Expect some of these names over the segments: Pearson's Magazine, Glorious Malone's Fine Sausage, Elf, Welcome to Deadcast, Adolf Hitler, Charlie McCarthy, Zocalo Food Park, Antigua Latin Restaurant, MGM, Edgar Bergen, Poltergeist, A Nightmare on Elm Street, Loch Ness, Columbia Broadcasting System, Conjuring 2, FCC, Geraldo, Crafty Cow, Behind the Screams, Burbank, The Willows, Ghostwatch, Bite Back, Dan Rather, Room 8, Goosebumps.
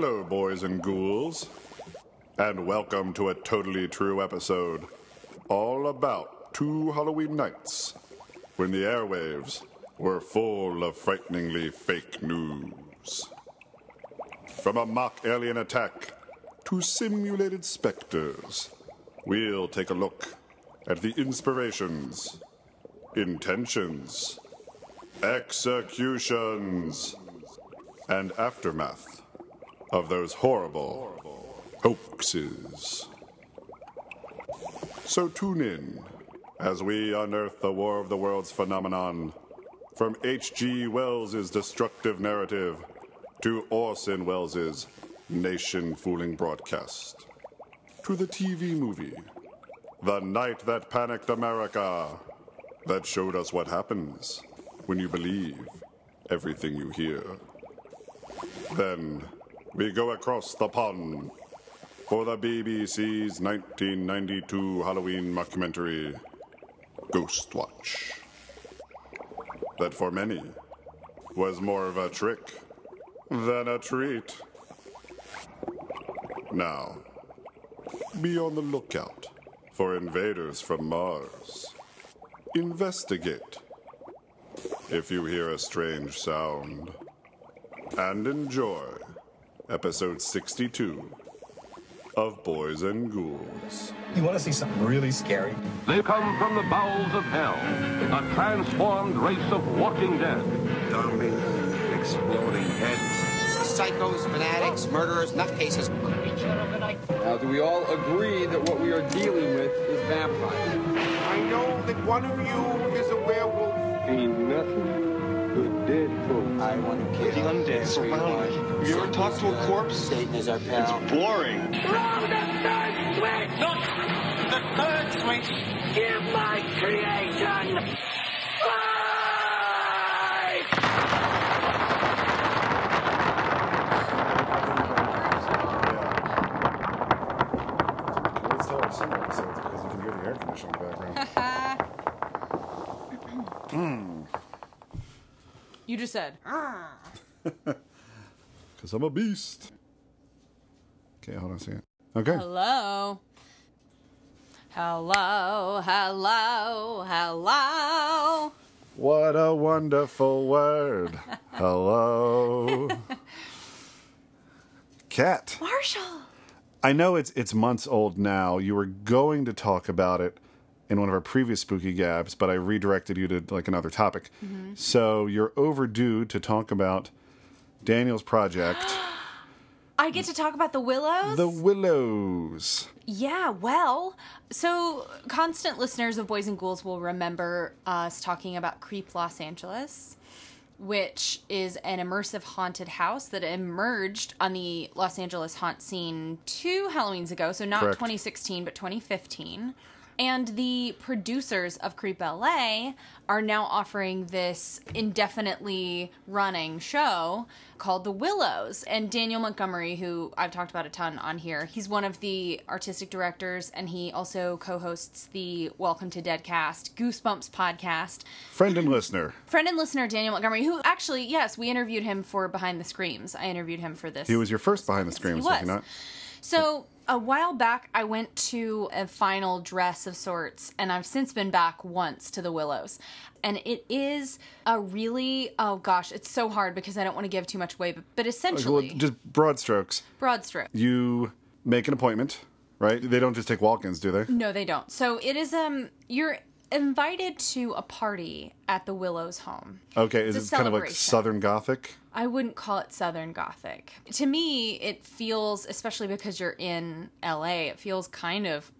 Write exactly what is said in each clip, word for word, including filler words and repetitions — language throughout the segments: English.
Hello, boys and ghouls, and welcome to a totally true episode, all about two Halloween nights, when the airwaves were full of frighteningly fake news. From a mock alien attack to simulated specters, we'll take a look at the inspirations, intentions, executions, and aftermath of those horrible hoaxes. So tune in as we unearth the War of the Worlds phenomenon, from H G Wells' destructive narrative to Orson Welles' nation-fooling broadcast, to the T V movie, The Night That Panicked America, that showed us what happens when you believe everything you hear. Then we go across the pond for the B B C's nineteen ninety-two Halloween mockumentary, Ghostwatch, that for many was more of a trick than a treat. Now, be on the lookout for invaders from Mars. Investigate if you hear a strange sound, and enjoy episode sixty-two of Boys and Ghouls. You want to see something really scary? They come from the bowels of hell, a transformed race of walking dead. Zombies, exploding heads. Psychos, fanatics, murderers, nutcases. Now, do we all agree that what we are dealing with is vampires? I know that one of you is a werewolf. Ain't nothing. Dead folk. I want to kill the undead. Surround me. You ever talk to a corpse? Satan is our pal. It's boring. Throw the third switch! Look! The third switch! Give my creation life! Let's tell our summer episodes because you can hear the air conditioning in the background. Hmm. You just said, because I'm a beast. Okay, hold on a second. Okay. Hello. Hello. Hello. Hello. What a wonderful word. Hello. Cat. Marshall. I know it's it's months old now. You were going to talk about it in one of our previous Spooky Gabs, but I redirected you to like another topic. Mm-hmm. So you're overdue to talk about Daniel's project. I get to talk about The Willows? The Willows. Yeah, well, so constant listeners of Boys and Ghouls will remember us talking about Creep Los Angeles, which is an immersive haunted house that emerged on the Los Angeles haunt scene two Halloweens ago, so not Correct. twenty sixteen, but twenty fifteen. And the producers of Creep L A are now offering this indefinitely running show called The Willows. And Daniel Montgomery, who I've talked about a ton on here, he's one of the artistic directors, and he also co-hosts the Welcome to Deadcast, Goosebumps podcast. Friend and listener. Friend and listener Daniel Montgomery, who actually, yes, we interviewed him for Behind the Screams. I interviewed him for this. He was your first Behind the Screams, was he not? So a while back, I went to a final dress of sorts, and I've since been back once to The Willows. And it is a really, oh gosh, it's so hard because I don't want to give too much away, but, but essentially... Well, just broad strokes. Broad strokes. You make an appointment, right? They don't just take walk-ins, do they? No, they don't. So it is, um, you're invited to a party at the Willows home. Okay, is it kind of like Southern Gothic? I wouldn't call it Southern Gothic. To me, it feels, especially because you're in L A, it feels kind of...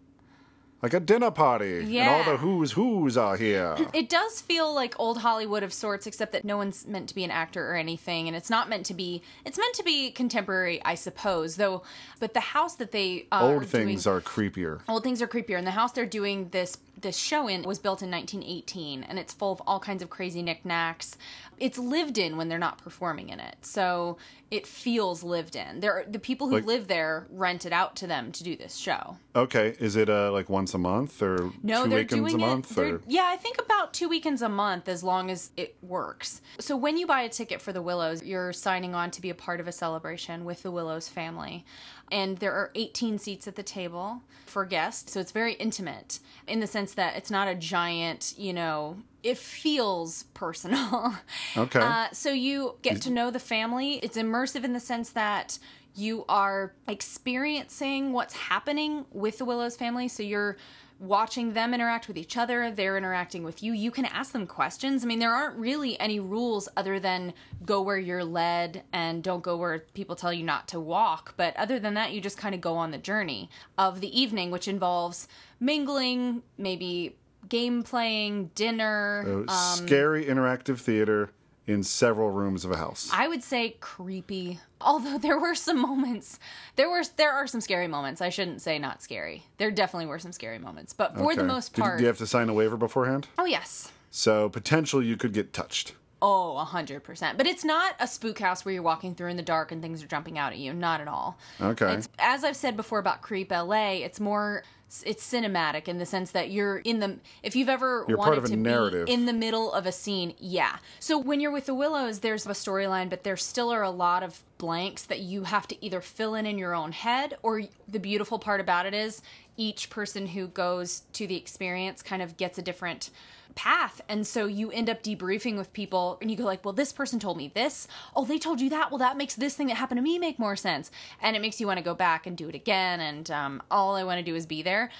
like a dinner party, yeah. And all the who's who's are here. It does feel like old Hollywood of sorts, except that no one's meant to be an actor or anything, and it's not meant to be, it's meant to be contemporary, I suppose, though, but the house that they uh, old are Old things doing, are creepier. Old things are creepier, and the house they're doing this the show in was built in nineteen eighteen, and it's full of all kinds of crazy knickknacks. It's lived in when they're not performing in it, so it feels lived in. There, are, the people who like, live there rent it out to them to do this show. Okay, is it uh, like once a month or no, two weekends a month? It, or? Yeah, I think about two weekends a month, as long as it works. So when you buy a ticket for The Willows, you're signing on to be a part of a celebration with The Willows family. And there are eighteen seats at the table for guests, so it's very intimate in the sense that it's not a giant, you know, it feels personal. Okay. Uh, so you get to know the family. It's immersive in the sense that you are experiencing what's happening with the Willows family, so you're watching them interact with each other, they're interacting with you. You can ask them questions. I mean, there aren't really any rules other than go where you're led and don't go where people tell you not to walk. But other than that, you just kind of go on the journey of the evening, which involves mingling, maybe game playing, dinner. Uh, um, scary interactive theater in several rooms of a house. I would say creepy. Although there were some moments, there were there are some scary moments. I shouldn't say not scary. There definitely were some scary moments, but for okay. the most part, did, do you have to sign a waiver beforehand? Oh yes. So potentially you could get touched. Oh, a hundred percent. But it's not a spook house where you're walking through in the dark and things are jumping out at you. Not at all. Okay. It's, as I've said before about Creep L A, it's more. It's cinematic in the sense that you're in the, if you've ever you're wanted part of a to narrative. Be in the middle of a scene, yeah. So when you're with the Willows, there's a storyline, but there still are a lot of blanks that you have to either fill in in your own head, or the beautiful part about it is each person who goes to the experience kind of gets a different path, and so you end up debriefing with people, and you go like, well, this person told me this, oh, they told you that, well, that makes this thing that happened to me make more sense, and it makes you want to go back and do it again, and um, all I want to do is be there.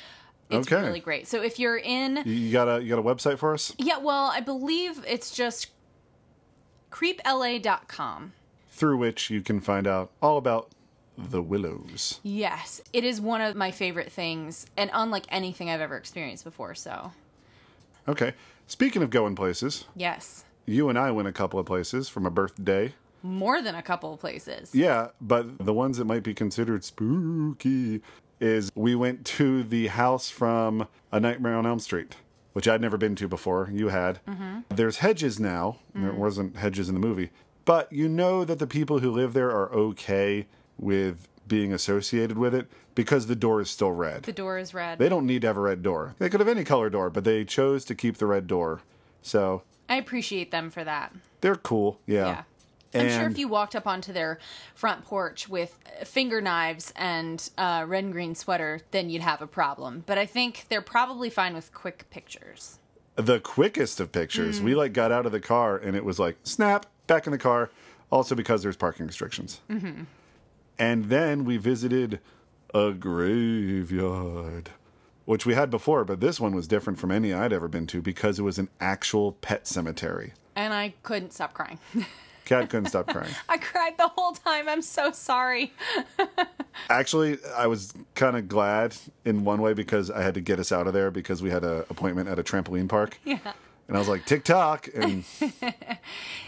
It's okay. Really great. So if you're in, you got a you got a website for us? Yeah, well, I believe it's just creep L A dot com, through which you can find out all about The Willows. Yes, it is one of my favorite things, and unlike anything I've ever experienced before. So, okay. Speaking of going places, yes, you and I went a couple of places for my birthday. More than a couple of places. Yeah, but the ones that might be considered spooky. Is we went to the house from A Nightmare on Elm Street, which I'd never been to before. You had. Mm-hmm. There's hedges now. Mm-hmm. There wasn't hedges in the movie. But you know that the people who live there are okay with being associated with it because the door is still red. The door is red. They don't need to have a red door. They could have any color door, but they chose to keep the red door. So I appreciate them for that. They're cool. Yeah. Yeah. And I'm sure if you walked up onto their front porch with finger knives and a red and green sweater, then you'd have a problem. But I think they're probably fine with quick pictures. The quickest of pictures. Mm. We, like, got out of the car, and it was like, snap, back in the car. Also because there's parking restrictions. Mm-hmm. And then we visited a graveyard, which we had before, but this one was different from any I'd ever been to because it was an actual pet cemetery. And I couldn't stop crying. Cat couldn't stop crying. I cried the whole time. I'm so sorry. Actually, I was kind of glad in one way because I had to get us out of there because we had an appointment at a trampoline park. Yeah. And I was like, TikTok. And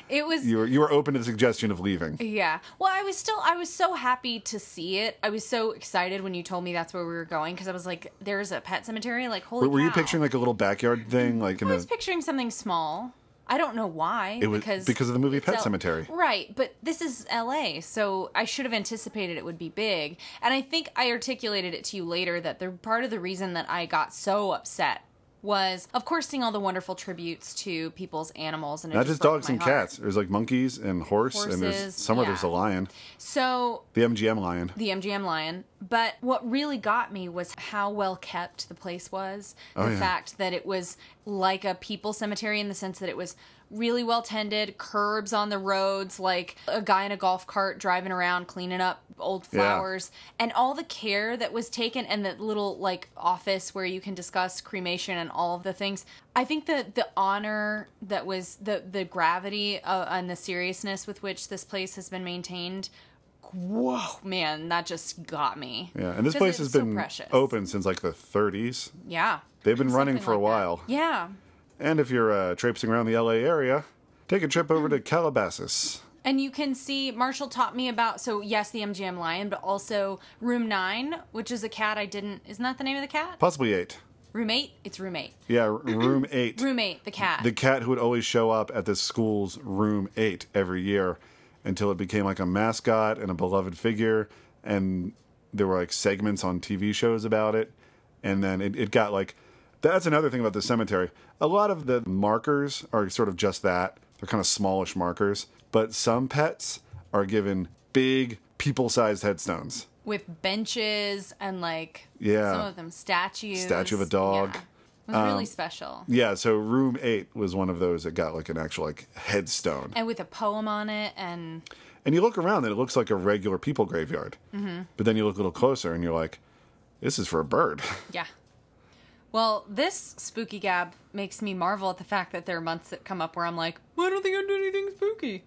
it was. You were, you were open to the suggestion of leaving. Yeah. Well, I was still, I was so happy to see it. I was so excited when you told me that's where we were going because I was like, there's a pet cemetery? Like, holy were, were cow. you picturing like a little backyard thing? Like, I in was a... picturing something small. I don't know why. It was because, because of the movie Pet Cemetery. Right, but this is L A, so I should have anticipated it would be big. And I think I articulated it to you later that the part of the reason that I got so upset was, of course, seeing all the wonderful tributes to people's animals. And not just, just dogs and heart. cats. There's like monkeys and horse, horses, and there's somewhere yeah. there's a lion. So the M G M lion. The M G M lion. But what really got me was how well kept the place was. The oh, yeah. fact that it was like a people cemetery in the sense that it was really well tended, curbs on the roads, like a guy in a golf cart driving around cleaning up old flowers, yeah. and all the care that was taken, and that little like office where you can discuss cremation and all of the things. I think that the honor that was the the gravity uh, and the seriousness with which this place has been maintained. Whoa, man, that just got me. Yeah, and this place has been so open since like the thirties. Yeah, they've been running for like a while. That. Yeah. And if you're uh, traipsing around the L A area, take a trip over to Calabasas. And you can see, Marshall taught me about, so yes, the M G M lion, but also Room nine, which is a cat I didn't, isn't that the name of the cat? Possibly eight. Roommate? It's Room eight. Yeah, Room eight. Room eight, the cat. The cat who would always show up at this school's Room eight every year until it became like a mascot and a beloved figure. And there were like segments on T V shows about it. And then it, it got like... That's another thing about the cemetery. A lot of the markers are sort of just that. They're kind of smallish markers. But some pets are given big people-sized headstones. With benches and, like, yeah. some of them statues. Statue of a dog. Yeah. It was um, really special. Yeah, so Room eight was one of those that got, like, an actual, like, headstone. And with a poem on it and... And you look around and it looks like a regular people graveyard. Mm-hmm. But then you look a little closer and you're like, this is for a bird. Yeah. Well, this spooky gab makes me marvel at the fact that there are months that come up where I'm like, well, I don't think I did anything spooky.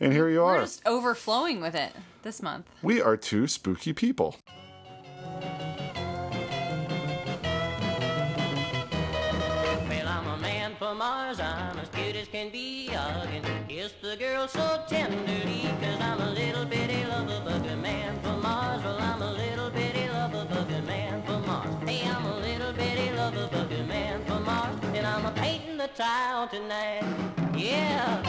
And here you are. We're just overflowing with it this month. We are two spooky people. Well, I'm a man from Mars. I'm as cute as can be. I can kiss the girl so tenderly. Cause I'm a little bitty lover bug, a man from Mars. Well, I'm a little bitty lover bug, a man from Mars. Hey, I'm a little bitty lover bug, a man from Mars. And I'm a painting the tile tonight. Yeah.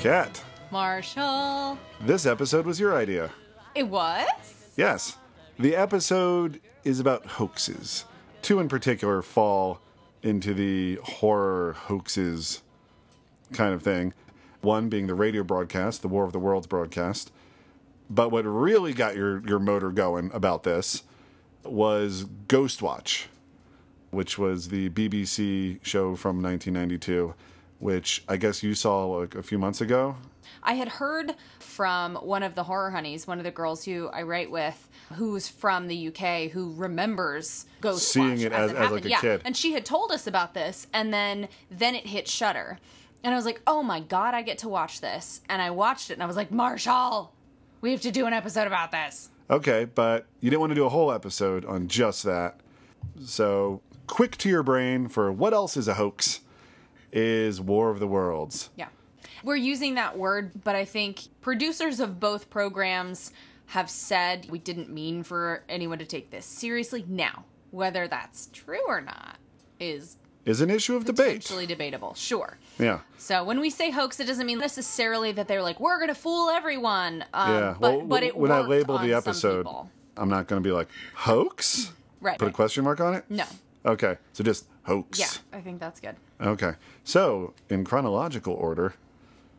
Cat. Marshall. This episode was your idea. It was? Yes. The episode is about hoaxes. Two in particular fall into the horror hoaxes kind of thing. One being the radio broadcast, the War of the Worlds broadcast. But what really got your, your motor going about this was Ghostwatch, which was the B B C show from nineteen ninety-two. Which I guess you saw like a few months ago. I had heard from one of the horror honeys, one of the girls who I write with, who's from the U K, who remembers Ghostwatch. Seeing it as, as, it as like a yeah. kid. And she had told us about this, and then, then it hit Shudder. And I was like, oh my God, I get to watch this. And I watched it, and I was like, Marshall, we have to do an episode about this. Okay, but you didn't want to do a whole episode on just that. So quick to your brain for what else is a hoax. Is War of the Worlds. Yeah. We're using that word, but I think producers of both programs have said we didn't mean for anyone to take this seriously. Now, whether that's true or not is... Is an issue of debate. Potentially debatable, sure. Yeah. So when we say hoax, it doesn't mean necessarily that they're like, we're going to fool everyone. Um, yeah. But, well, but it when I label the episode, I'm not going to be like, hoax? Right. Put right. a question mark on it? No. Okay. So just... hoax. Yeah, I think that's good. Okay. So, in chronological order,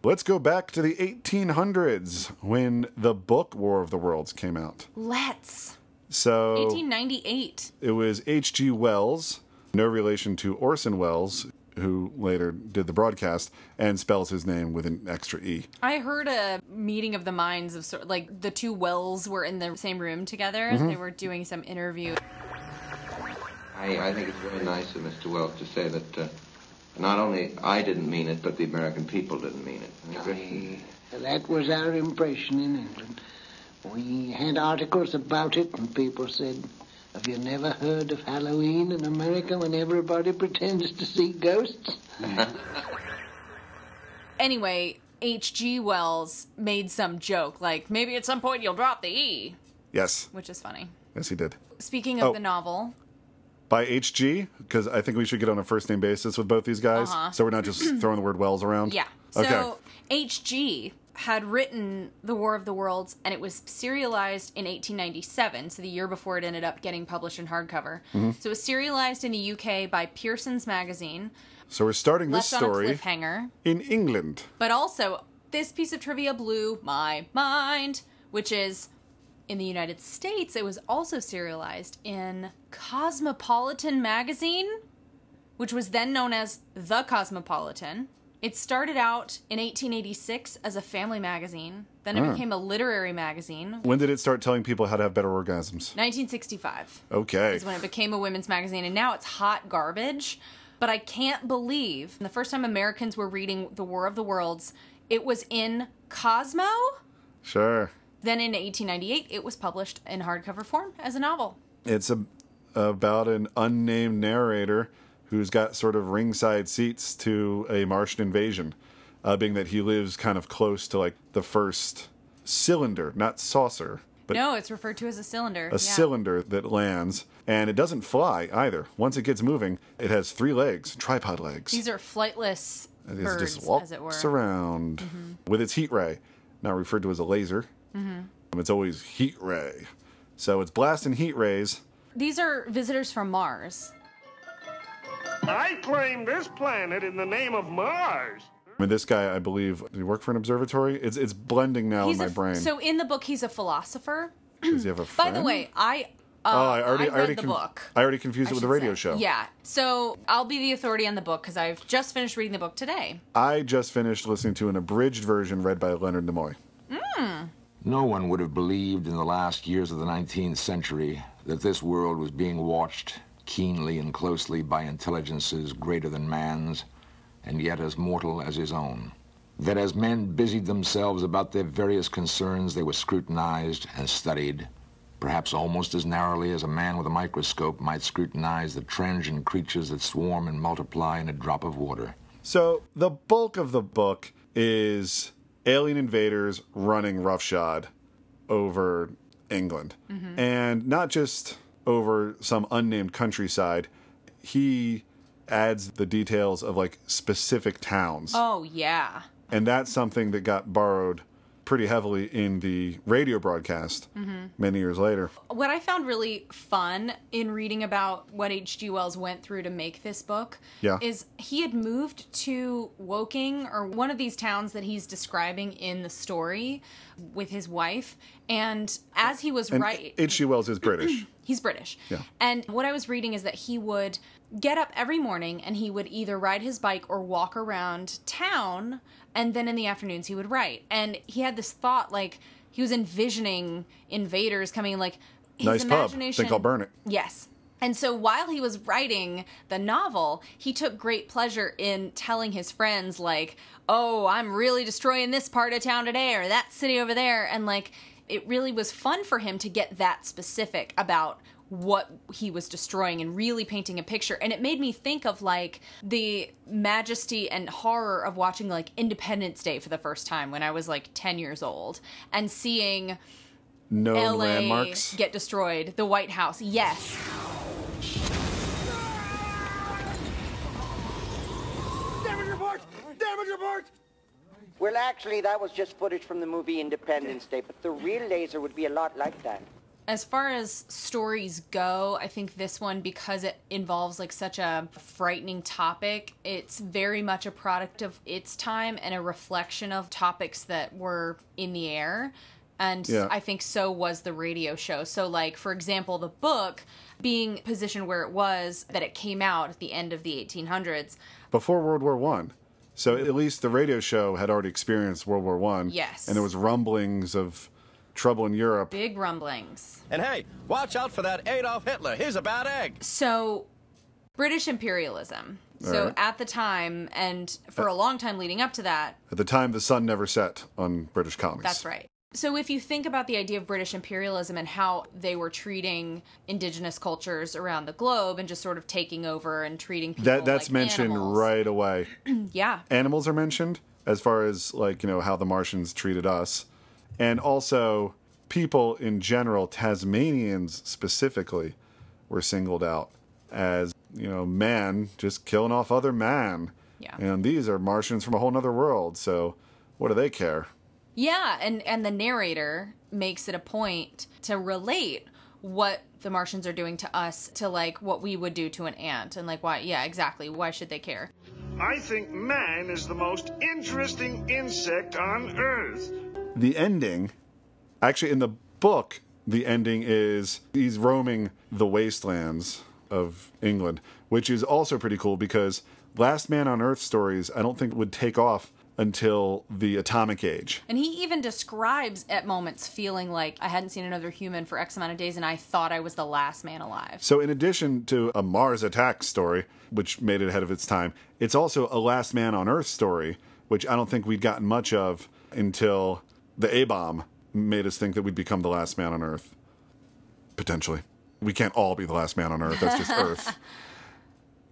let's go back to the eighteen hundreds when the book War of the Worlds came out. Let's. So, eighteen ninety-eight. It was H G Wells, no relation to Orson Welles, who later did the broadcast and spells his name with an extra E. I heard a meeting of the minds of sort like the two Wells were in the same room together. Mm-hmm. They were doing some interview. I, I think it's very nice of Mister Wells to say that uh, not only I didn't mean it, but the American people didn't mean it. Aye, that was our impression in England. We had articles about it, and people said, have you never heard of Halloween in America when everybody pretends to see ghosts? Anyway, H G Wells made some joke, like, maybe at some point you'll drop the E. Yes. Which is funny. Yes, he did. Speaking of oh. the novel... By H G, because I think we should get on a first-name basis with both these guys, uh-huh. so we're not just throwing the word Wells around. Yeah. So, okay. H G had written The War of the Worlds, and it was serialized in eighteen ninety-seven, so the year before it ended up getting published in hardcover. Mm-hmm. So it was serialized in the U K by Pearson's Magazine. So we're starting this story on a cliffhanger in England. But also, this piece of trivia blew my mind, which is... in the United States, it was also serialized in Cosmopolitan magazine, which was then known as The Cosmopolitan. It started out in eighteen eighty-six as a family magazine. Then it oh. became a literary magazine. When did it start telling people how to have better orgasms? nineteen sixty-five. Okay. Is when it became a women's magazine, and now it's hot garbage. But I can't believe the first time Americans were reading The War of the Worlds, it was in Cosmo? Sure. Then in eighteen ninety-eight, it was published in hardcover form as a novel. It's a, about an unnamed narrator who's got sort of ringside seats to a Martian invasion, uh, being that he lives kind of close to, like, the first cylinder, not saucer, But no, it's referred to as a cylinder. A yeah. cylinder that lands, and it doesn't fly either. Once it gets moving, it has three legs, tripod legs. These are flightless birds, just walks as it were. Around mm-hmm. with its heat ray, now referred to as a laser. Mm-hmm. Um, it's always heat ray. So it's blasting heat rays. These are visitors from Mars. I claim this planet in the name of Mars. I mean, this guy, I believe, did he work for an observatory? It's it's blending now he's in my a, brain. So in the book, he's a philosopher. Does he have a friend? By the way, I, uh, oh, I, already, I read I already the conf- book. I already confused I it with the radio say. show. Yeah. So I'll be the authority on the book because I've just finished reading the book today. I just finished listening to an abridged version read by Leonard Nimoy. Mm. No one would have believed in the last years of the nineteenth century that this world was being watched keenly and closely by intelligences greater than man's, and yet as mortal as his own. That as men busied themselves about their various concerns, they were scrutinized and studied, perhaps almost as narrowly as a man with a microscope might scrutinize the transient creatures that swarm and multiply in a drop of water. So the bulk of the book is alien invaders running roughshod over England. Mm-hmm. And not just over some unnamed countryside. He adds the details of, like, specific towns. Oh, yeah. And that's something that got borrowed pretty heavily in the radio broadcast mm-hmm. many years later. What I found really fun in reading about what H G. Wells went through to make this book yeah. is he had moved to Woking, or one of these towns that he's describing in the story, with his wife. And as he was writing... H G. Wells is British. He's British. Yeah. And what I was reading is that he would get up every morning and he would either ride his bike or walk around town, and then in the afternoons he would write. And he had this thought, like, he was envisioning invaders coming in, like, his nice imagination... Nice pub. Think I'll burn it. Yes. And so while he was writing the novel, he took great pleasure in telling his friends, like, oh, I'm really destroying this part of town today, or that city over there, and, like... It really was fun for him to get that specific about what he was destroying and really painting a picture. And it made me think of, like, the majesty and horror of watching, like, Independence Day for the first time when I was, like, ten years old and seeing no L A landmarks get destroyed. The White House. Yes. Damage report! Damage report! Well, actually, that was just footage from the movie Independence Day, but the real laser would be a lot like that. As far as stories go, I think this one, because it involves, like, such a frightening topic, it's very much a product of its time and a reflection of topics that were in the air. And yeah. I think so was the radio show. So, like, for example, the book being positioned where it was, that it came out at the end of the eighteen hundreds. Before World War One. So at least the radio show had already experienced World War One. Yes. And there was rumblings of trouble in Europe. Big rumblings. And hey, watch out for that Adolf Hitler. He's a bad egg. So British imperialism. All so right. At the time, and for uh, a long time leading up to that. At the time, the sun never set on British colonies. That's right. So if you think about the idea of British imperialism and how they were treating indigenous cultures around the globe and just sort of taking over and treating people that, that's like mentioned animals. Right away. Yeah. Animals are mentioned as far as, like, you know, how the Martians treated us. And also people in general, Tasmanians specifically, were singled out as, you know, man just killing off other man. Yeah. And these are Martians from a whole other world. So what do they care? Yeah, and, and the narrator makes it a point to relate what the Martians are doing to us to, like, what we would do to an ant. And, like, why, yeah, exactly, why should they care? I think man is the most interesting insect on Earth. The ending, actually in the book, the ending is he's roaming the wastelands of England, which is also pretty cool because Last Man on Earth stories I don't think would take off until the atomic age. And he even describes at moments feeling like I hadn't seen another human for X amount of days and I thought I was the last man alive. So in addition to a Mars attack story, which made it ahead of its time, it's also a Last Man on Earth story, which I don't think we'd gotten much of until the A-bomb made us think that we'd become the last man on Earth. Potentially. We can't all be the last man on Earth. That's just Earth.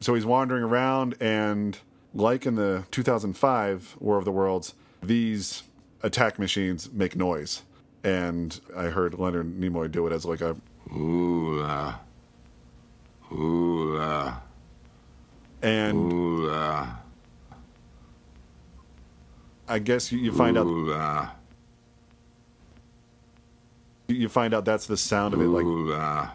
So he's wandering around and... Like in the two thousand five War of the Worlds, these attack machines make noise. And I heard Leonard Nimoy do it as like a hula, hula, and hula. I guess you, you find hula. out. You find out that's the sound of it, like hula.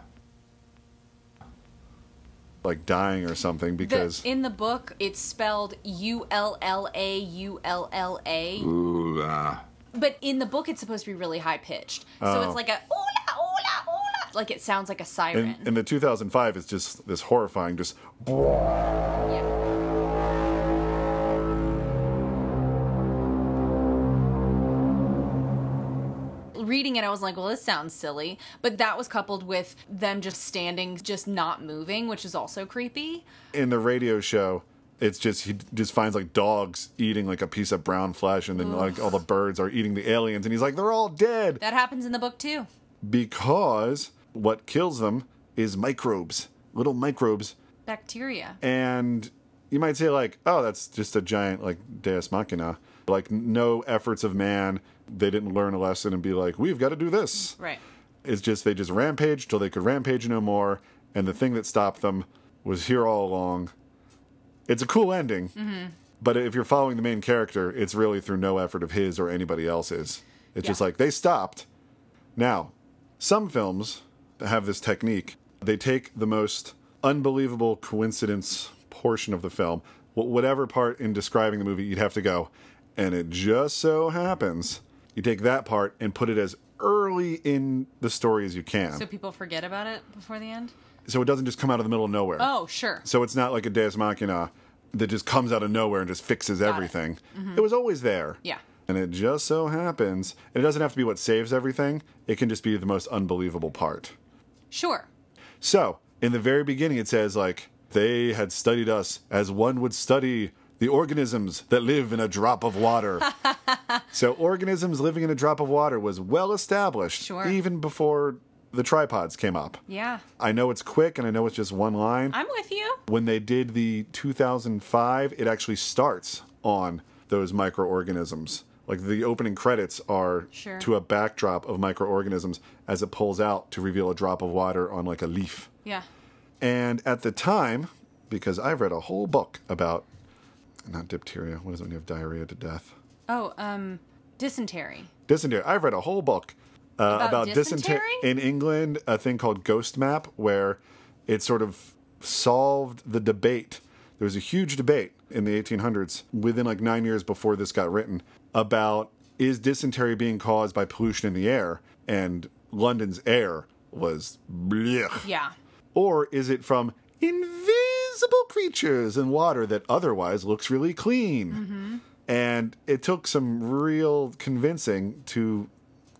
like dying or something, because the, in the book it's spelled U L L A U L L A. Hula. But in the book, it's supposed to be really high-pitched. So oh. it's like a, oola, oola, oola. Like it sounds like a siren. In, in the two thousand five, it's just this horrifying, just... Yeah. Reading it, I was like, well, this sounds silly. But that was coupled with them just standing, just not moving, which is also creepy. In the radio show... It's just, he just finds, like, dogs eating, like, a piece of brown flesh, and then, Ugh. like, all the birds are eating the aliens, and he's like, they're all dead! That happens in the book, too. Because what kills them is microbes. Little microbes. Bacteria. And you might say, like, oh, that's just a giant, like, deus machina. Like, no efforts of man. They didn't learn a lesson and be like, we've got to do this. Right. It's just, they just rampaged till they could rampage no more, and the thing that stopped them was here all along. It's a cool ending, mm-hmm. but if you're following the main character, it's really through no effort of his or anybody else's. It's yeah. just like, they stopped. Now, some films have this technique. They take the most unbelievable coincidence portion of the film, whatever part in describing the movie you'd have to go, and it just so happens. You take that part and put it as early in the story as you can. So people forget about it before the end? So it doesn't just come out of the middle of nowhere. Oh, sure. So it's not like a deus machina that just comes out of nowhere and just fixes Got everything. It. Mm-hmm. It was always there. Yeah. And it just so happens. It doesn't have to be what saves everything. It can just be the most unbelievable part. Sure. So, in the very beginning, it says, like, they had studied us as one would study the organisms that live in a drop of water. So organisms living in a drop of water was well established. Sure. Even before... the tripods came up. Yeah. I know it's quick, and I know it's just one line. I'm with you. When they did the two thousand five, it actually starts on those microorganisms. Like, the opening credits are sure. to a backdrop of microorganisms as it pulls out to reveal a drop of water on, like, a leaf. Yeah. And at the time, because I've read a whole book about, not diphtheria, what is it when you have diarrhea to death? Oh, um, dysentery. Dysentery. I've read a whole book. Uh, about about dysentery? dysentery in England, a thing called Ghost Map, where it sort of solved the debate. There was a huge debate in the eighteen hundreds, within like nine years before this got written, about is dysentery being caused by pollution in the air? And London's air was blech. Yeah. Or is it from invisible creatures in water that otherwise looks really clean? Mm-hmm. And it took some real convincing to...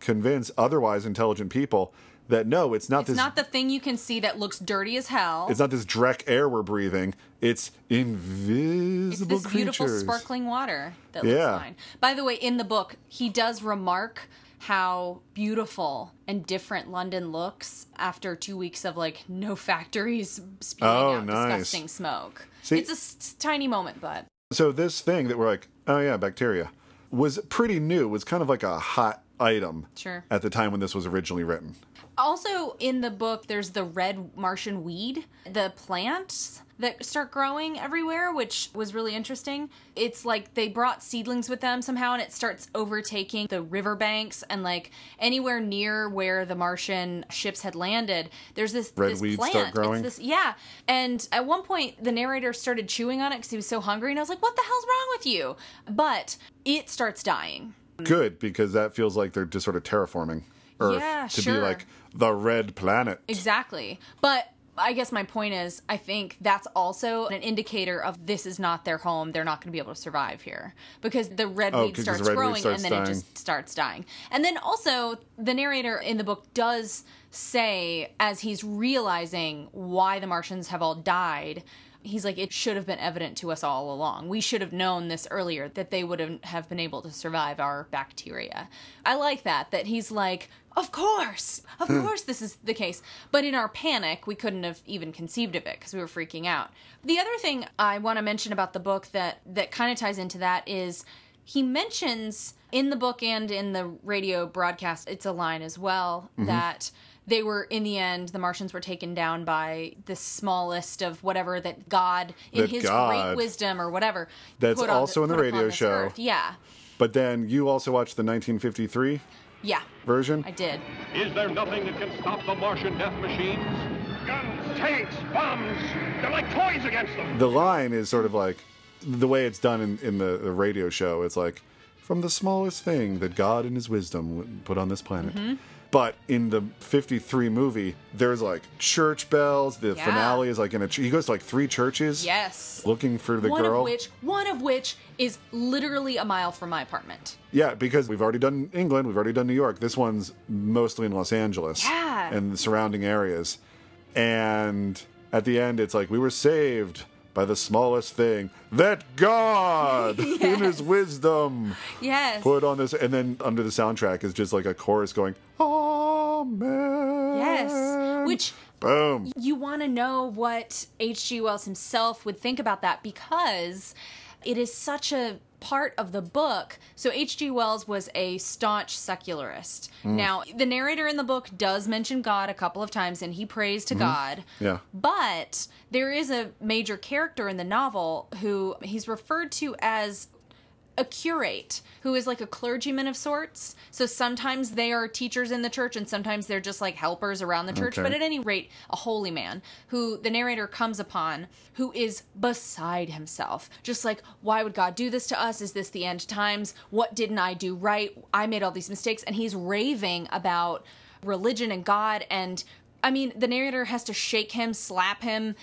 convince otherwise intelligent people that no, it's not it's this... It's not the thing you can see that looks dirty as hell. It's not this dreck air we're breathing. It's invisible It's this creatures. Beautiful sparkling water that yeah. looks fine. By the way, in the book, he does remark how beautiful and different London looks after two weeks of, like, no factories spewing oh, out nice. disgusting smoke. See, it's a s- tiny moment, but... So this thing that we're like, oh yeah, bacteria, was pretty new. It was kind of like a hot... item sure. at the time when this was originally written. Also in the book, there's the red Martian weed, the plants that start growing everywhere, which was really interesting. It's like they brought seedlings with them somehow, and it starts overtaking the riverbanks and like anywhere near where the Martian ships had landed. There's this red this weeds plant. start growing. It's this, yeah, and at one point the narrator started chewing on it because he was so hungry, and I was like, "What the hell's wrong with you?" But it starts dying. Good, because that feels like they're just sort of terraforming Earth yeah, to sure. be like the red planet. Exactly. But I guess my point is, I think that's also an indicator of this is not their home. They're not going to be able to survive here because the red oh, weed starts red growing weed starts and then dying. It just starts dying. And then also the narrator in the book does say, as he's realizing why the Martians have all died, he's like, it should have been evident to us all along. We should have known this earlier, that they wouldn't have been able to survive our bacteria. I like that, that he's like, of course, of course this is the case. But in our panic, we couldn't have even conceived of it because we were freaking out. The other thing I want to mention about the book that, that kind of ties into that is he mentions in the book and in the radio broadcast, it's a line as well, mm-hmm. that they were, in the end, the Martians were taken down by the smallest of whatever that God, in that his God, great wisdom or whatever. That's put also on the, in the radio show. Earth. Yeah. But then you also watched the nineteen fifty-three yeah. version? I did. Is there nothing that can stop the Martian death machines? Guns, tanks, bombs. They're like toys against them. The line is sort of like, the way it's done in, in the, the radio show, it's like, from the smallest thing that God in his wisdom put on this planet. Mm-hmm. But in the fifty-three movie, there's like church bells. The yeah. finale is like in a ch- he goes to like three churches. Yes. Looking for the one girl. Of which, one of which is literally a mile from my apartment. Yeah, because we've already done England. We've already done New York. This one's mostly in Los Angeles. Yeah. And the surrounding areas. And at the end, it's like, we were saved by the smallest thing that God yes. in his wisdom yes. put on this. And then under the soundtrack is just like a chorus going, Amen. Yes. Which, boom. You want to know what H G. Wells himself would think about that, because it is such a part of the book. So H G. Wells was a staunch secularist. Mm. Now, the narrator in the book does mention God a couple of times, and he prays to mm-hmm. God. Yeah. But there is a major character in the novel who he's referred to as a curate, who is like a clergyman of sorts. So sometimes they are teachers in the church, and sometimes they're just like helpers around the church. Okay. But at any rate, a holy man who the narrator comes upon, who is beside himself. Just like, why would God do this to us? Is this the end times? What didn't I do right? I made all these mistakes. And he's raving about religion and God. And I mean, the narrator has to shake him, slap him.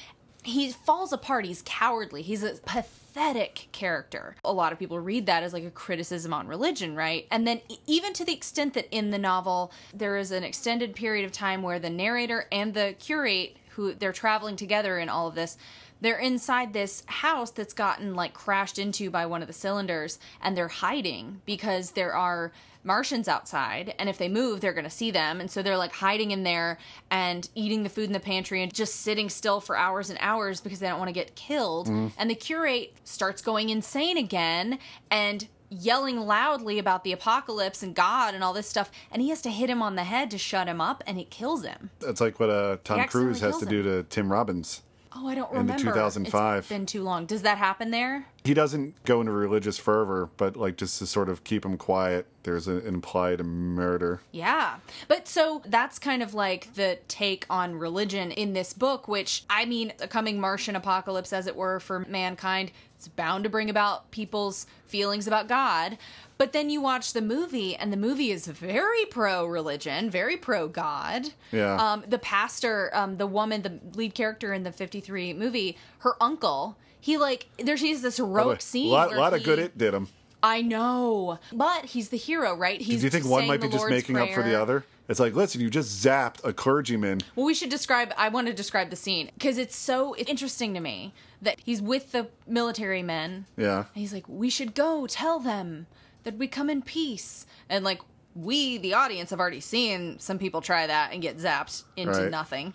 He falls apart. He's cowardly. He's a pathetic character. A lot of people read that as like a criticism on religion, right? And then even to the extent that in the novel, there is an extended period of time where the narrator and the curate, who they're traveling together in all of this, they're inside this house that's gotten like crashed into by one of the cylinders, and they're hiding because there are Martians outside, and if they move, they're going to see them. And so they're like hiding in there and eating the food in the pantry and just sitting still for hours and hours because they don't want to get killed. Mm. And the curate starts going insane again and yelling loudly about the apocalypse and God and all this stuff. And he has to hit him on the head to shut him up, and it kills him. That's like what uh, Tom Cruise has to him. do to Tim Robbins. Oh, I don't remember. In the two thousand five. It's been too long. Does that happen there? He doesn't go into religious fervor, but like just to sort of keep him quiet, there's an implied murder. Yeah. But so that's kind of like the take on religion in this book, which, I mean, a coming Martian apocalypse, as it were, for mankind, it's bound to bring about people's feelings about God. But then you watch the movie, and the movie is very pro-religion, very pro-God. Yeah. Um, the pastor, um, the woman, the lead character in the fifty-three movie, her uncle, he like, there's he's this heroic a scene. A lot, lot of he, good it did him. I know. But he's the hero, right? He's Do you think one might be just Lord's making prayer. Up for the other? It's like, listen, you just zapped a clergyman. Well, we should describe, I want to describe the scene, because it's so interesting to me that he's with the military men. Yeah. And he's like, we should go tell them that we come in peace. And, like, we, the audience, have already seen some people try that and get zapped into right. nothing.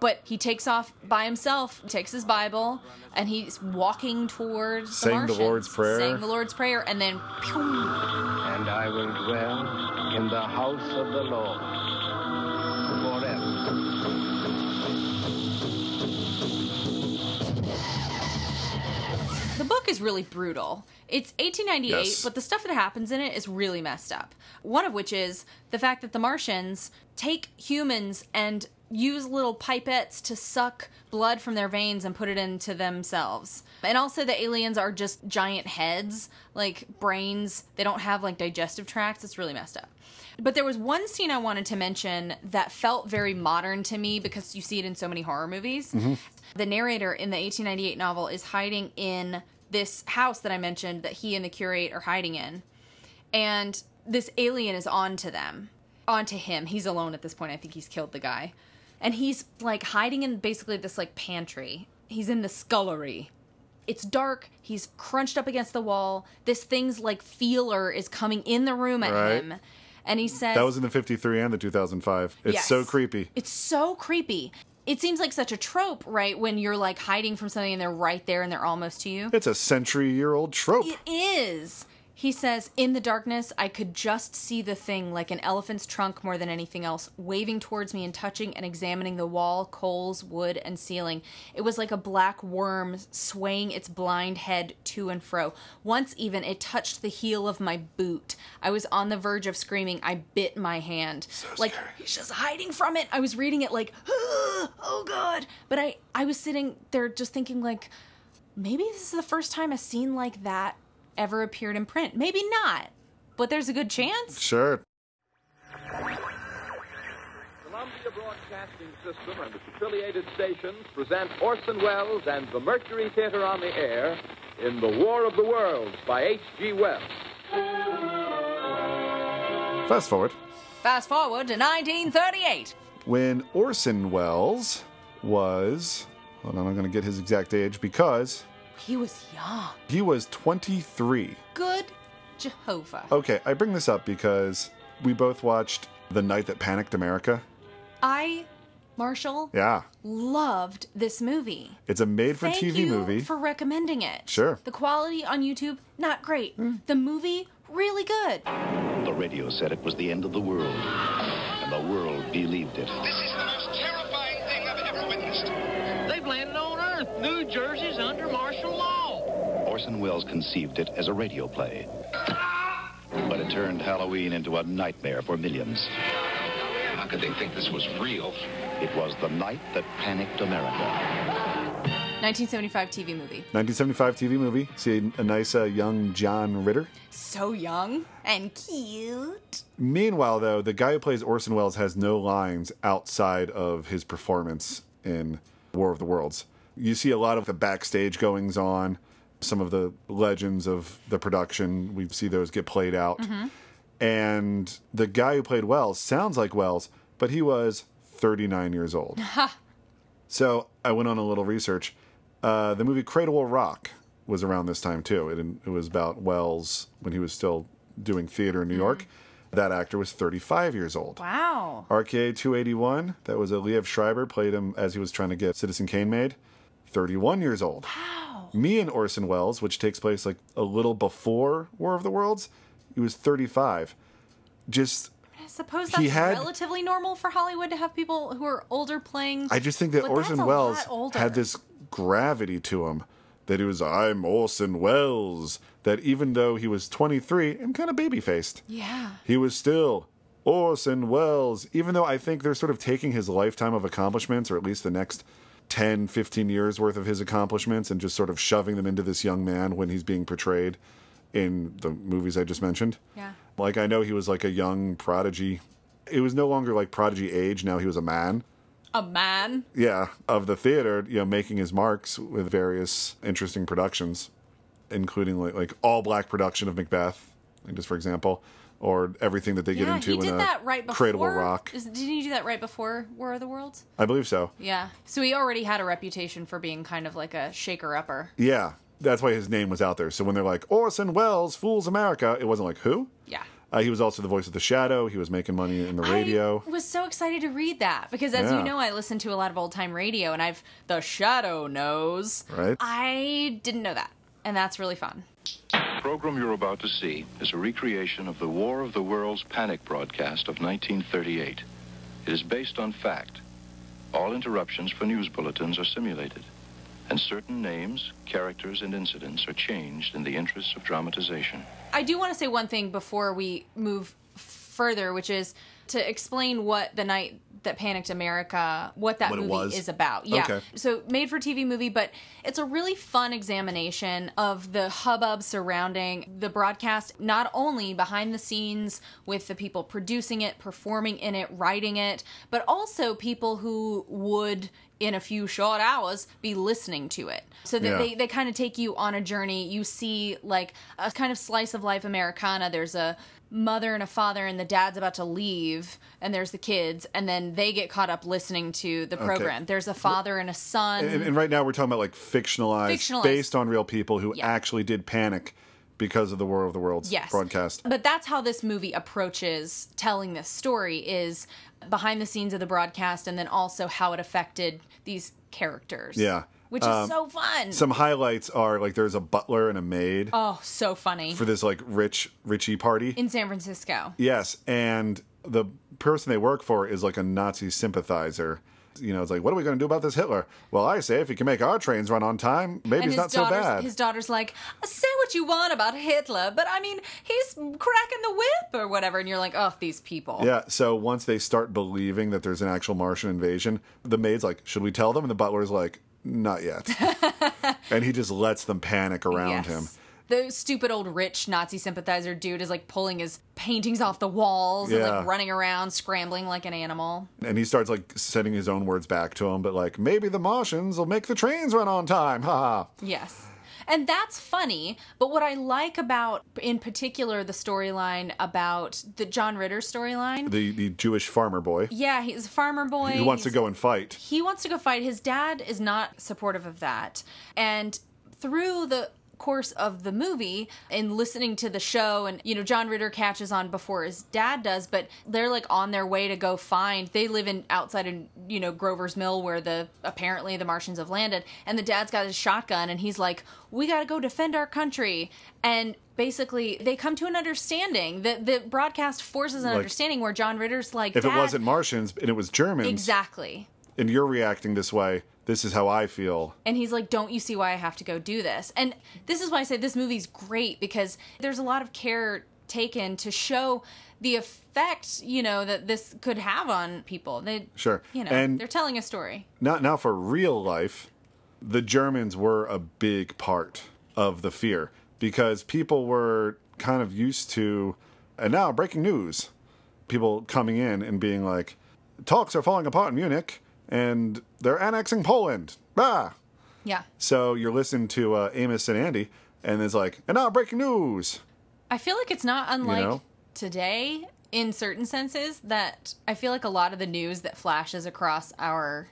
But he takes off by himself, takes his Bible, and he's walking towards the Martians. Saying the Lord's Prayer. Saying the Lord's Prayer, and then, pew! And I will dwell in the house of the Lord forever. The book is really brutal. It's eighteen ninety-eight, yes. but the stuff that happens in it is really messed up. One of which is the fact that the Martians take humans and use little pipettes to suck blood from their veins and put it into themselves. And also the aliens are just giant heads, like brains. They don't have like digestive tracts. It's really messed up. But there was one scene I wanted to mention that felt very modern to me because you see it in so many horror movies. Mm-hmm. The narrator in the eighteen ninety-eight novel is hiding in this house that I mentioned that he and the curate are hiding in. And this alien is on to them, on to him. He's alone at this point. I think he's killed the guy. And he's, like, hiding in basically this, like, pantry. He's in the scullery. It's dark. He's crunched up against the wall. This thing's, like, feeler is coming in the room at right. him. And he says... That was in the fifty-three and the two thousand five. It's yes. so creepy. It's so creepy. It seems like such a trope, right, when you're, like, hiding from something and they're right there and they're almost to you. It's a century-year-old trope. It is. He says, in the darkness, I could just see the thing like an elephant's trunk more than anything else, waving towards me and touching and examining the wall, coals, wood, and ceiling. It was like a black worm swaying its blind head to and fro. Once even, it touched the heel of my boot. I was on the verge of screaming. I bit my hand. So like, scary. He's just hiding from it. I was reading it like, ah, oh, God. But I, I was sitting there just thinking, like, maybe this is the first time a scene like that ever appeared in print. Maybe not, but there's a good chance. Sure. Columbia Broadcasting System and its affiliated stations present Orson Welles and the Mercury Theater on the air in The War of the Worlds by H G Wells. Fast forward. Fast forward to nineteen thirty-eight. When Orson Welles was... Hold on, I'm going to get his exact age because... He was young. He was twenty-three. Good Jehovah. Okay, I bring this up because we both watched The Night That Panicked America. I, Marshall, yeah, loved this movie. It's a made-for-T V movie. Thank you for recommending it. Sure. The quality on YouTube, not great. Mm. The movie, really good. The radio said it was the end of the world, and the world believed it. This is the most terrifying thing I've ever witnessed. They've landed on Earth. New Jersey's under martial law. Orson Welles conceived it as a radio play, but it turned Halloween into a nightmare for millions. How could they think this was real? It was The Night That Panicked America. nineteen seventy-five T V movie. nineteen seventy-five T V movie. See a nice uh, young John Ritter. So young and cute. Meanwhile, though, the guy who plays Orson Welles has no lines outside of his performance in War of the Worlds. You see a lot of the backstage goings on, some of the legends of the production. We see those get played out. Mm-hmm. And the guy who played Wells sounds like Wells, but he was thirty-nine years old. So I went on a little research. Uh, the movie Cradle Will Rock was around this time, too. It, it was about Wells when he was still doing theater in New mm-hmm. York. That actor was thirty-five years old. Wow. R K O two eighty-one, that was a Liev Schreiber, played him as he was trying to get Citizen Kane made. thirty-one years old. Wow. Me and Orson Welles, which takes place like a little before War of the Worlds, he was thirty-five. Just... I suppose that's had, relatively normal for Hollywood to have people who are older playing... I just think that Orson Welles had this gravity to him, that he was, I'm Orson Welles, that even though he was twenty-three and kind of baby-faced, yeah, he was still Orson Welles, even though I think they're sort of taking his lifetime of accomplishments, or at least the next... ten, fifteen years worth of his accomplishments and just sort of shoving them into this young man when he's being portrayed in the movies I just mentioned. Yeah. Like, I know he was like a young prodigy. It was no longer like prodigy age. Now he was a man. A man? Yeah. Of the theater, you know, making his marks with various interesting productions, including like, like all-black production of Macbeth, just for example, or everything that they yeah, get into in a right Cradle Will Rock. Didn't he do that right before War of the Worlds? I believe so. Yeah. So he already had a reputation for being kind of like a shaker-upper. Yeah. That's why his name was out there. So when they're like, Orson Welles fools America, it wasn't like, who? Yeah. Uh, he was also the voice of The Shadow. He was making money in the radio. I was so excited to read that because, as yeah. you know, I listen to a lot of old-time radio, and I've... The Shadow knows. Right. I didn't know that, and that's really fun. The program you're about to see is a recreation of the War of the Worlds panic broadcast of nineteen thirty-eight. It is based on fact. All interruptions for news bulletins are simulated, and certain names, characters, and incidents are changed in the interests of dramatization. I do want to say one thing before we move further, which is to explain what The Night That Panicked America, what that what movie is about. Yeah. Okay. So made for T V movie, but it's a really fun examination of the hubbub surrounding the broadcast, not only behind the scenes with the people producing it, performing in it, writing it, but also people who would, in a few short hours, be listening to it. So that yeah. they, they kind of take you on a journey. You see like a kind of slice of life Americana. There's a mother and a father, and the dad's about to leave, and there's the kids, and then they get caught up listening to the program. Okay. There's a father and a son. And, and right now we're talking about like fictionalized, fictionalized. based on real people who yeah. actually did panic because of the War of the Worlds yes. broadcast. But that's how this movie approaches telling this story, is behind the scenes of the broadcast and then also how it affected these characters. Yeah. Which is um, so fun. Some highlights are, like, there's a butler and a maid. Oh, so funny. For this, like, rich, richie party. In San Francisco. Yes, and the person they work for is, like, a Nazi sympathizer. You know, it's like, what are we going to do about this Hitler? Well, I say if he can make our trains run on time, maybe and it's not so bad. His daughter's like, say what you want about Hitler, but I mean, he's cracking the whip or whatever. And you're like, oh, these people. Yeah. So once they start believing that there's an actual Martian invasion, the maid's like, should we tell them? And the butler's like, not yet. And he just lets them panic around yes. him. The stupid old rich Nazi sympathizer dude is, like, pulling his paintings off the walls yeah. and, like, running around, scrambling like an animal. And he starts, like, sending his own words back to him, but, like, maybe the Martians will make the trains run on time. Ha ha. Yes. And that's funny, but what I like about, in particular, the storyline about the John Ritter storyline. The the Jewish farmer boy. Yeah, he's a farmer boy. He wants he's, to go and fight. He wants to go fight. His dad is not supportive of that. And through the course of the movie and listening to the show, and you know, John Ritter catches on before his dad does, but they're like on their way to go find, they live in outside in, you know, Grover's Mill, where the apparently the Martians have landed, and the dad's got his shotgun and he's like, we gotta go defend our country. And basically, they come to an understanding. The, the broadcast forces an like, understanding where John Ritter's like, if it wasn't Martians and it was Germans. Exactly. And you're reacting this way. This is how I feel. And he's like, don't you see why I have to go do this? And this is why I say this movie's great, because there's a lot of care taken to show the effect, you know, that this could have on people. They, sure. You know, and they're telling a story. Now, now for real life, the Germans were a big part of the fear, because people were kind of used to, and now breaking news, people coming in and being like, talks are falling apart in Munich. And they're annexing Poland. Ah! Yeah. So you're listening to uh, Amos and Andy, and it's like, and now breaking news. I feel like it's not unlike you know? today, in certain senses, that I feel like a lot of the news that flashes across our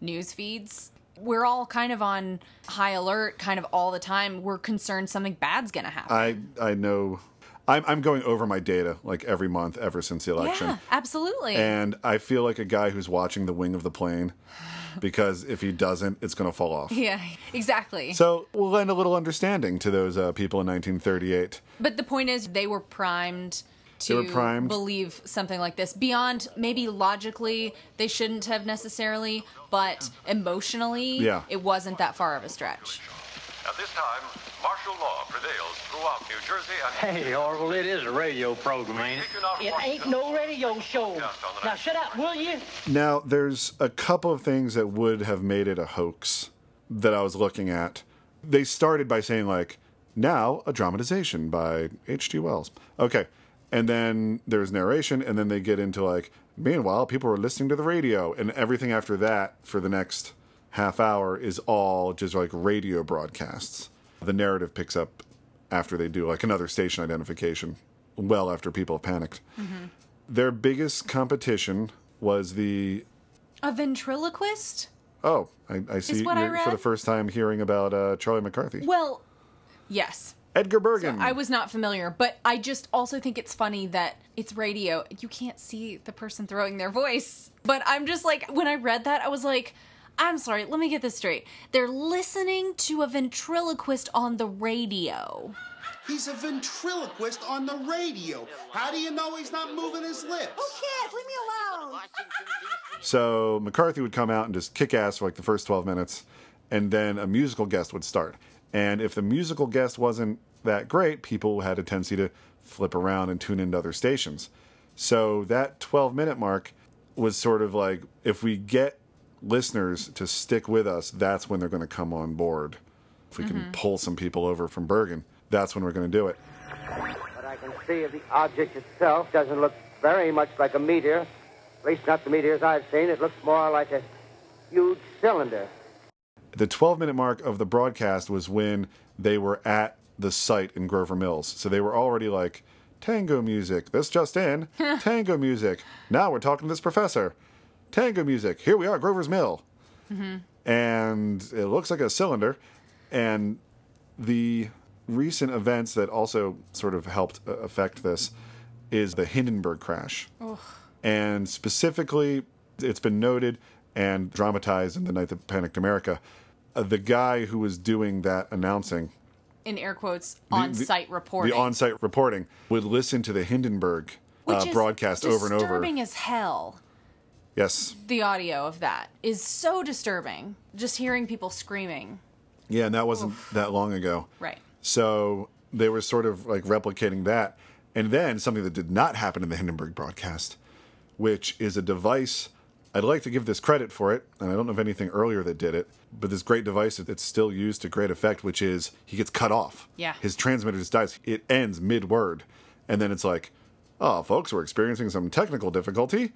news feeds, we're all kind of on high alert kind of all the time. We're concerned something bad's going to happen. I, I know. I'm I'm going over my data, like, every month ever since the election. Yeah, absolutely. And I feel like a guy who's watching the wing of the plane, because if he doesn't, it's going to fall off. Yeah, exactly. So we'll lend a little understanding to those uh, people in nineteen thirty-eight. But the point is, they were primed to they were primed. believe something like this. Beyond maybe logically, they shouldn't have necessarily, but emotionally, yeah. it wasn't that far of a stretch. At this time, martial law prevails throughout New Jersey and... Hey, Orville, it is a radio program, ain't it? It ain't no radio show. Now shut up, will you? Now, there's a couple of things that would have made it a hoax that I was looking at. They started by saying, like, now a dramatization by H G Wells. Okay, and then there's narration, and then they get into, like, meanwhile, people were listening to the radio, and everything after that for the next half hour is all just like radio broadcasts. The narrative picks up after they do like another station identification, well after people have panicked. Mm-hmm. Their biggest competition was the... A ventriloquist? Oh, I, I see. What you're I for the first time hearing about uh, Charlie McCarthy. Well, yes. Edgar Bergen. So I was not familiar, but I just also think it's funny that it's radio. You can't see the person throwing their voice. But I'm just like, when I read that, I was like... I'm sorry, let me get this straight. They're listening to a ventriloquist on the radio. He's a ventriloquist on the radio. How do you know he's not moving his lips? Oh, kid, leave me alone. So McCarthy would come out and just kick ass for like the first twelve minutes, and then a musical guest would start. And if the musical guest wasn't that great, people had a tendency to flip around and tune into other stations. So that twelve-minute mark was sort of like, if we get listeners to stick with us, that's when they're going to come on board. If we mm-hmm. can pull some people over from Bergen, that's when we're going to do it. What I can see of the object itself doesn't look very much like a meteor. At least not the meteors I've seen. It looks more like a huge cylinder. The twelve-minute mark of the broadcast was when they were at the site in Grover Mills. So they were already like, tango music. This just in. Tango music. Now we're talking to this professor. Tango music. Here we are, Grover's Mill. Mm-hmm. And it looks like a cylinder. And the recent events that also sort of helped affect this is the Hindenburg crash. Ugh. And specifically, it's been noted and dramatized in The Night That Panicked America uh, the guy who was doing that announcing, in air quotes, on-site reporting. The on-site reporting would listen to the Hindenburg uh, broadcast over and over. Which is disturbing as hell. Yes. The audio of that is so disturbing. Just hearing people screaming. Yeah, and that wasn't Oof. that long ago. Right. So they were sort of like replicating that. And then something that did not happen in the Hindenburg broadcast, which is a device. I'd like to give this credit for it, and I don't know of anything earlier that did it, but this great device that's still used to great effect, which is he gets cut off. Yeah. His transmitter just dies. It ends mid-word. And then it's like, oh, folks, we're experiencing some technical difficulty.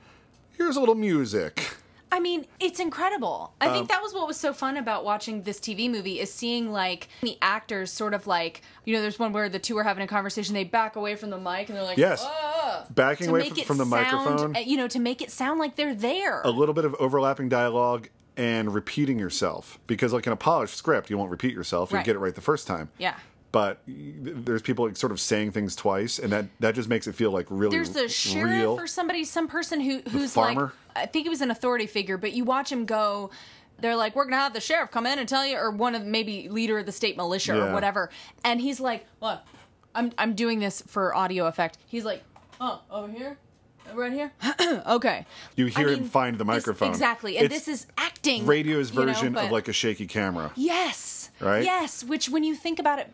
Here's a little music. I mean, it's incredible. I um, think that was what was so fun about watching this T V movie is seeing, like, the actors sort of, like, you know, there's one where the two are having a conversation, they back away from the mic, and they're like, yes. Whoa. Backing away from, from the sound, microphone. You know, to make it sound like they're there. A little bit of overlapping dialogue and repeating yourself. Because, like, in a polished script, you won't repeat yourself. You'll right. get it right the first time. Yeah. But there's people sort of saying things twice, and that, that just makes it feel like really real. There's the sheriff real. or somebody, some person who who's like, I think he was an authority figure, but you watch him go, they're like, we're going to have the sheriff come in and tell you, or one of maybe leader of the state militia yeah. or whatever. And he's like, well, I'm I'm doing this for audio effect. He's like, oh, over here? Right here? Okay. You hear I mean, him find the microphone. This, exactly. And it's this is acting. Radio's version you know, but, of like a shaky camera. Yes. Right? Yes, which when you think about it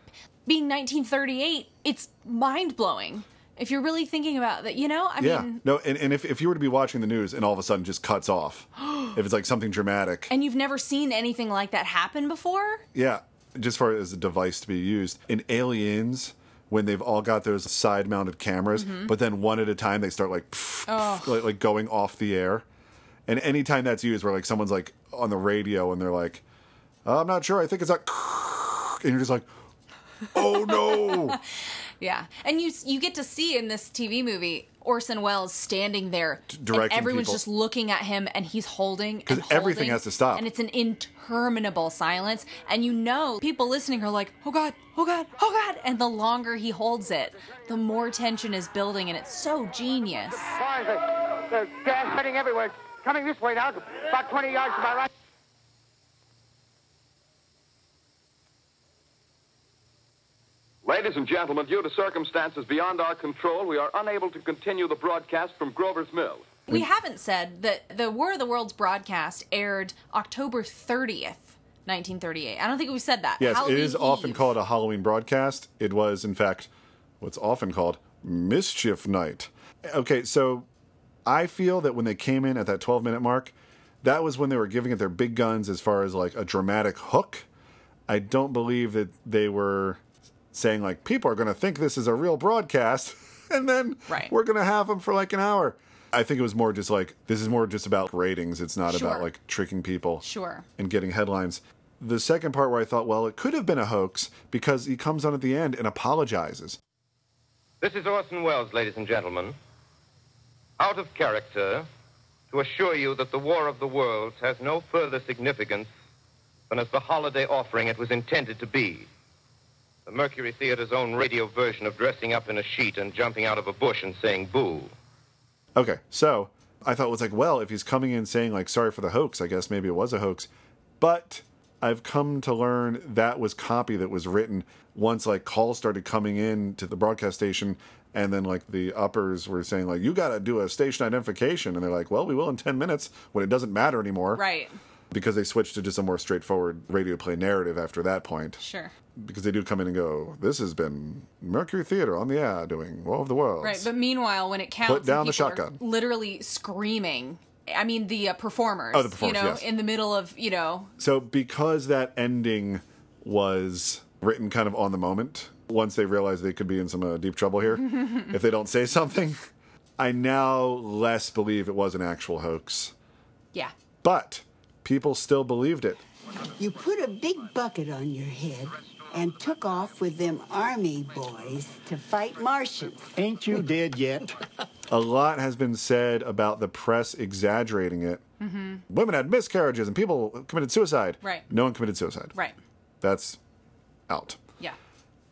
being nineteen thirty-eight, it's mind-blowing. If you're really thinking about that, you know? I yeah. mean... No, and, and if, if you were to be watching the news and all of a sudden just cuts off, if it's like something dramatic... And you've never seen anything like that happen before? Yeah, just for as a device to be used. In Aliens... when they've all got those side-mounted cameras, mm-hmm. but then one at a time they start like, pff, oh. pff, like, like going off the air. And any time that's used where like someone's like on the radio and they're like, oh, I'm not sure, I think it's like, and you're just like, oh no. Yeah. And you you get to see in this T V movie Orson Welles standing there directing and everyone's people. just looking at him and he's holding and holding. Everything has to stop. And it's an interminable silence. And you know people listening are like, oh God, oh God, oh God. And the longer he holds it, the more tension is building and it's so genius. The fires are, they're gas heading everywhere. Coming this way now, about twenty yards to my right. Ladies and gentlemen, due to circumstances beyond our control, we are unable to continue the broadcast from Grover's Mill. We haven't said that the War of the Worlds broadcast aired October thirtieth, nineteen thirty-eight. I don't think we've said that. Yes, Halloween it is Eve. Often called a Halloween broadcast. It was, in fact, what's often called Mischief Night. Okay, so I feel that when they came in at that twelve-minute mark, that was when they were giving it their big guns as far as, like, a dramatic hook. I don't believe that they were... saying, like, people are going to think this is a real broadcast, and then right. we're going to have them for, like, an hour. I think it was more just, like, this is more just about ratings. It's not sure. about, like, tricking people sure. and getting headlines. The second part where I thought, well, it could have been a hoax because he comes on at the end and apologizes. This is Orson Welles, ladies and gentlemen. Out of character, to assure you that the War of the Worlds has no further significance than as the holiday offering it was intended to be. The Mercury Theater's own radio version of dressing up in a sheet and jumping out of a bush and saying boo. Okay, so I thought it was like, well, if he's coming in saying, like, sorry for the hoax, I guess maybe it was a hoax. But I've come to learn that was copy that was written once, like, calls started coming in to the broadcast station, and then, like, the uppers were saying, like, you got to do a station identification. And they're like, well, we will in ten minutes when it doesn't matter anymore. Right. Because they switched to just a more straightforward radio play narrative after that point. Sure. Because they do come in and go, this has been Mercury Theater on the air doing War of the Worlds. Right, but meanwhile, when it counts, put down the shotgun. Literally screaming. I mean, the uh, performers. Oh, the performers, you know, yes. In the middle of, you know. So because that ending was written kind of on the moment, once they realized they could be in some uh, deep trouble here, if they don't say something, I now less believe it was an actual hoax. Yeah. But... people still believed it. You put a big bucket on your head and took off with them army boys to fight Martians. Ain't you dead yet? A lot has been said about the press exaggerating it. Mm-hmm. Women had miscarriages and people committed suicide. Right. No one committed suicide. Right. That's out. Yeah.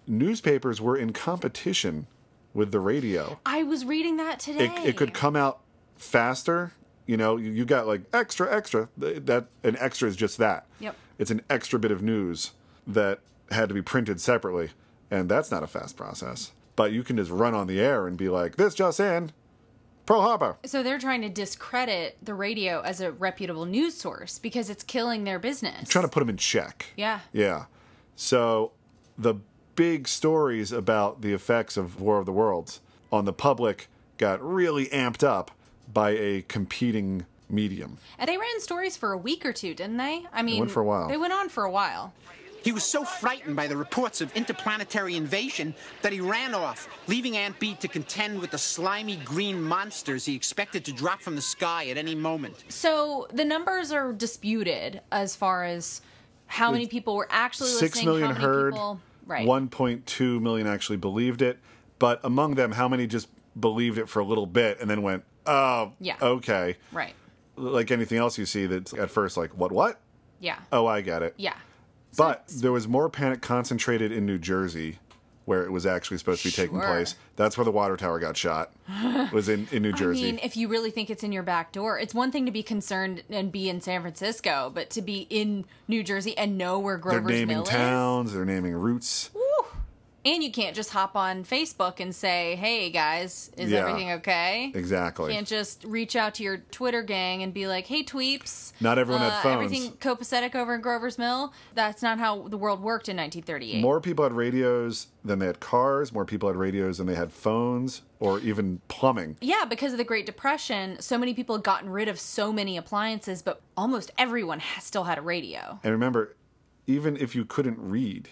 Newspapers were in competition with the radio. I was reading that today. It, it could come out faster You know, you, you got like extra, extra. That an extra is just that. Yep. It's an extra bit of news that had to be printed separately, and that's not a fast process. But you can just run on the air and be like, "This just in, Pearl Harbor." So they're trying to discredit the radio as a reputable news source because it's killing their business. I'm trying to put them in check. Yeah. Yeah. So the big stories about the effects of War of the Worlds on the public got really amped up by a competing medium. And they ran stories for a week or two, didn't they? I mean, they went for a while. They went on for a while. He was so frightened by the reports of interplanetary invasion that he ran off, leaving Aunt Bee to contend with the slimy green monsters he expected to drop from the sky at any moment. So the numbers are disputed as far as how many people were actually listening. Six million how many heard, people... right. one point two million actually believed it. But among them, how many just believed it for a little bit and then went, oh, yeah. okay. Right. Like anything else you see that's at first like, what, what? Yeah. Oh, I get it. Yeah. But there was more panic concentrated in New Jersey, where it was actually supposed to be sure. taking place. That's where the water tower got shot, was in, in New Jersey. I mean, if you really think it's in your back door, it's one thing to be concerned and be in San Francisco, but to be in New Jersey and know where Grover's Mill is. They're naming towns, they're naming routes. Woo. And you can't just hop on Facebook and say, hey, guys, is yeah, everything okay? Exactly. You can't just reach out to your Twitter gang and be like, hey, tweeps. Not everyone uh, had phones. Everything copacetic over in Grover's Mill. That's not how the world worked in nineteen thirty-eight. More people had radios than they had cars. More people had radios than they had phones or even plumbing. Yeah, because of the Great Depression, so many people had gotten rid of so many appliances, but almost everyone still had a radio. And remember, even if you couldn't read...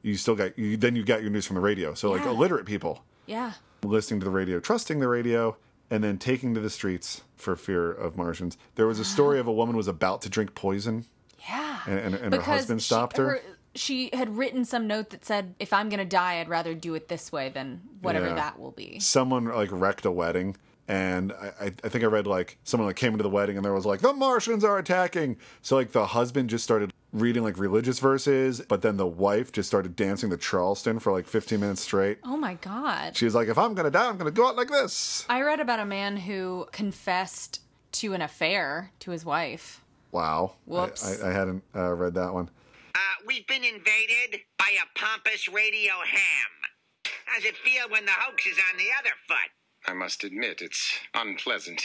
You still got you, then you got your news from the radio. So yeah. like illiterate people, yeah, listening to the radio, trusting the radio, and then taking to the streets for fear of Martians. There was a story of a woman was about to drink poison. Yeah, and, and, and her husband stopped she, her. her. She had written some note that said, "If I'm going to die, I'd rather do it this way than whatever yeah. that will be." Someone like wrecked a wedding, and I, I think I read like someone like came into the wedding and there was like the Martians are attacking. So like the husband just started reading like religious verses, but then the wife just started dancing to Charleston for like fifteen minutes straight. Oh my God. She was like, if I'm gonna die, I'm gonna go out like this. I read about a man who confessed to an affair to his wife. Wow. Whoops. I, I, I hadn't uh, read that one. Uh, we've been invaded by a pompous radio ham. How's it feel when the hoax is on the other foot? I must admit, it's unpleasant.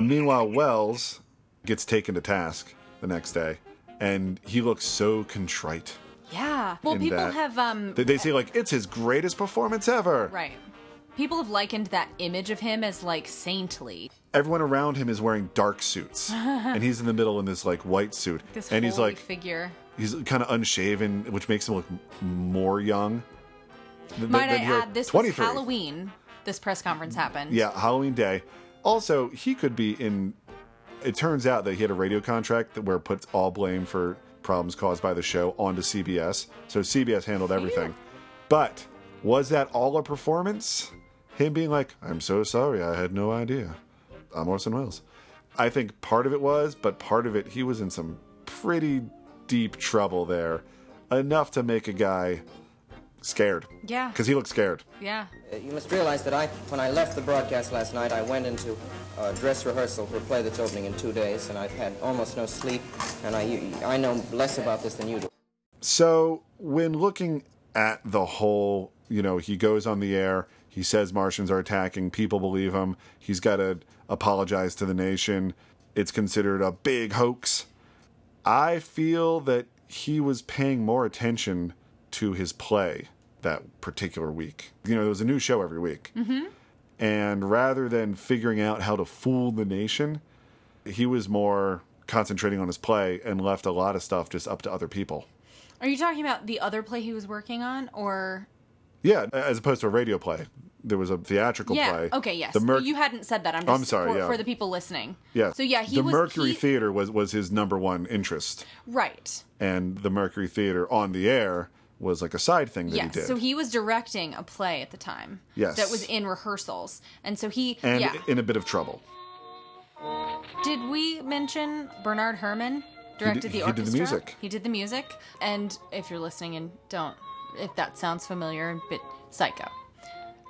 Meanwhile, Wells gets taken to task the next day. And he looks so contrite. Yeah. Well, people that. have... Um, they, they say, like, it's his greatest performance ever. Right. People have likened that image of him as, like, saintly. Everyone around him is wearing dark suits. And he's in the middle in this, like, white suit. This and he's like figure. He's kind of unshaven, which makes him look more young. Than, Might than I add, this was Halloween. This press conference happened. Yeah, Halloween Day. Also, he could be in... It turns out that he had a radio contract that where it puts all blame for problems caused by the show onto C B S. So C B S handled everything. Yeah. But was that all a performance? Him being like, I'm so sorry, I had no idea. I'm Orson Welles. I think part of it was, but part of it, he was in some pretty deep trouble there. Enough to make a guy scared. Yeah. Because he looked scared. Yeah. You must realize that I, when I left the broadcast last night, I went into... Uh, dress rehearsal for a play that's opening in two days, and I've had almost no sleep, and I, I know less about this than you do. So when looking at the whole, you know, he goes on the air, he says Martians are attacking, people believe him, he's got to apologize to the nation, it's considered a big hoax. I feel that he was paying more attention to his play that particular week. You know, there was a new show every week. Mm-hmm. And rather than figuring out how to fool the nation, he was more concentrating on his play and left a lot of stuff just up to other people. Are you talking about the other play he was working on, or...? Yeah, as opposed to a radio play. There was a theatrical yeah, play. Yeah, okay, yes. The Mer- you hadn't said that. I'm, just, I'm sorry, for, yeah. for the people listening. Yeah. So, yeah, he the was... The Mercury he... Theater was, was his number one interest. Right. And the Mercury Theater on the air... was like a side thing that yes, he did. Yes, so he was directing a play at the time. Yes. That was in rehearsals. And so he... And yeah. in a bit of trouble. Did we mention Bernard Herrmann directed did, the orchestra? He did the music. He did the music. And if you're listening and don't... If that sounds familiar, a bit Psycho.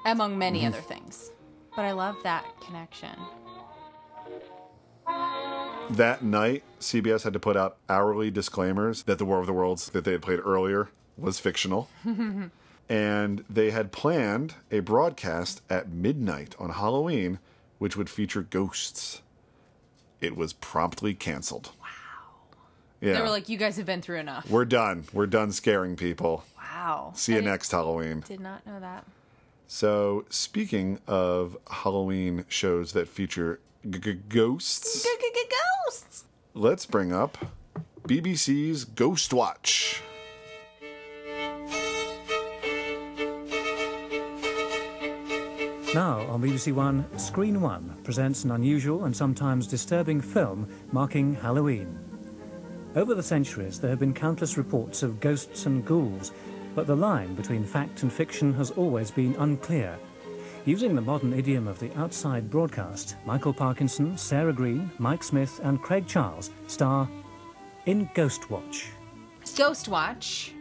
Among many mm-hmm. other things. But I love that connection. That night, C B S had to put out hourly disclaimers that the War of the Worlds that they had played earlier was fictional. And they had planned a broadcast at midnight on Halloween, which would feature ghosts. It was promptly canceled. Wow. Yeah. They were like, you guys have been through enough. We're done. We're done scaring people. Wow. See you I next Halloween. Did not know that. So, speaking of Halloween shows that feature ghosts, ghosts, let's bring up B B C's Ghostwatch. Now on B B C One, Screen One presents an unusual and sometimes disturbing film marking Halloween. Over the centuries, there have been countless reports of ghosts and ghouls, but the line between fact and fiction has always been unclear. Using the modern idiom of the outside broadcast, Michael Parkinson, Sarah Green, Mike Smith and Craig Charles star in Ghostwatch. Ghostwatch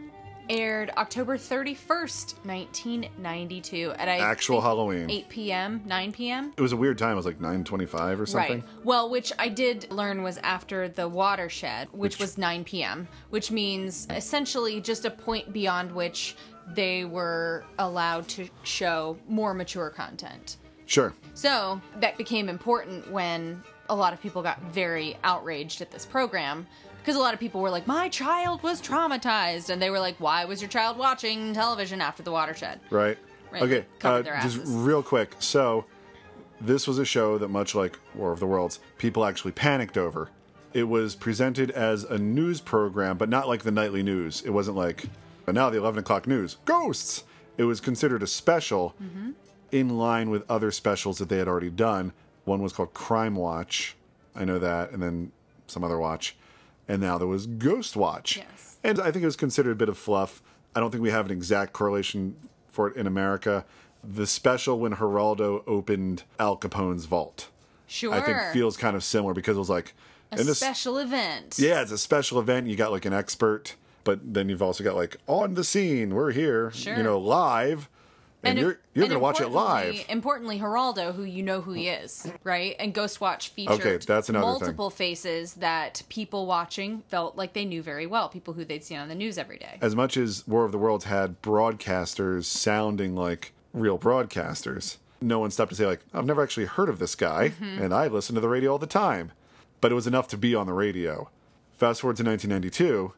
aired October thirty-first, nineteen ninety-two at actual Halloween. eight p.m., nine p.m. It was a weird time. It was like nine twenty-five or something. Right. Well, which I did learn was after the watershed, which, which was nine p.m., which means essentially just a point beyond which they were allowed to show more mature content. Sure. So that became important when a lot of people got very outraged at this program. Because a lot of people were like, my child was traumatized. And they were like, why was your child watching television after the watershed? Right. Right. Okay. Uh, just real quick. So this was a show that, much like War of the Worlds, people actually panicked over. It was presented as a news program, but not like the nightly news. It wasn't like, but now the eleven o'clock news, ghosts. It was considered a special mm-hmm. in line with other specials that they had already done. One was called Crime Watch. I know that. And then some other watch. And now there was Ghostwatch. Yes. And I think it was considered a bit of fluff. I don't think we have an exact correlation for it in America. The special when Geraldo opened Al Capone's vault, sure, I think feels kind of similar because it was like a and special this, event. Yeah, it's a special event. You got like an expert, but then you've also got like on the scene. We're here, sure. you know, live. And, and you're, you're going to watch it live. Importantly, Geraldo, who you know who he is, right? And Ghostwatch featured okay, that's multiple thing. faces that people watching felt like they knew very well, people who they'd seen on the news every day. As much as War of the Worlds had broadcasters sounding like real broadcasters, no one stopped to say, like, I've never actually heard of this guy, mm-hmm. and I listen to the radio all the time. But it was enough to be on the radio. Fast forward to nineteen ninety-two,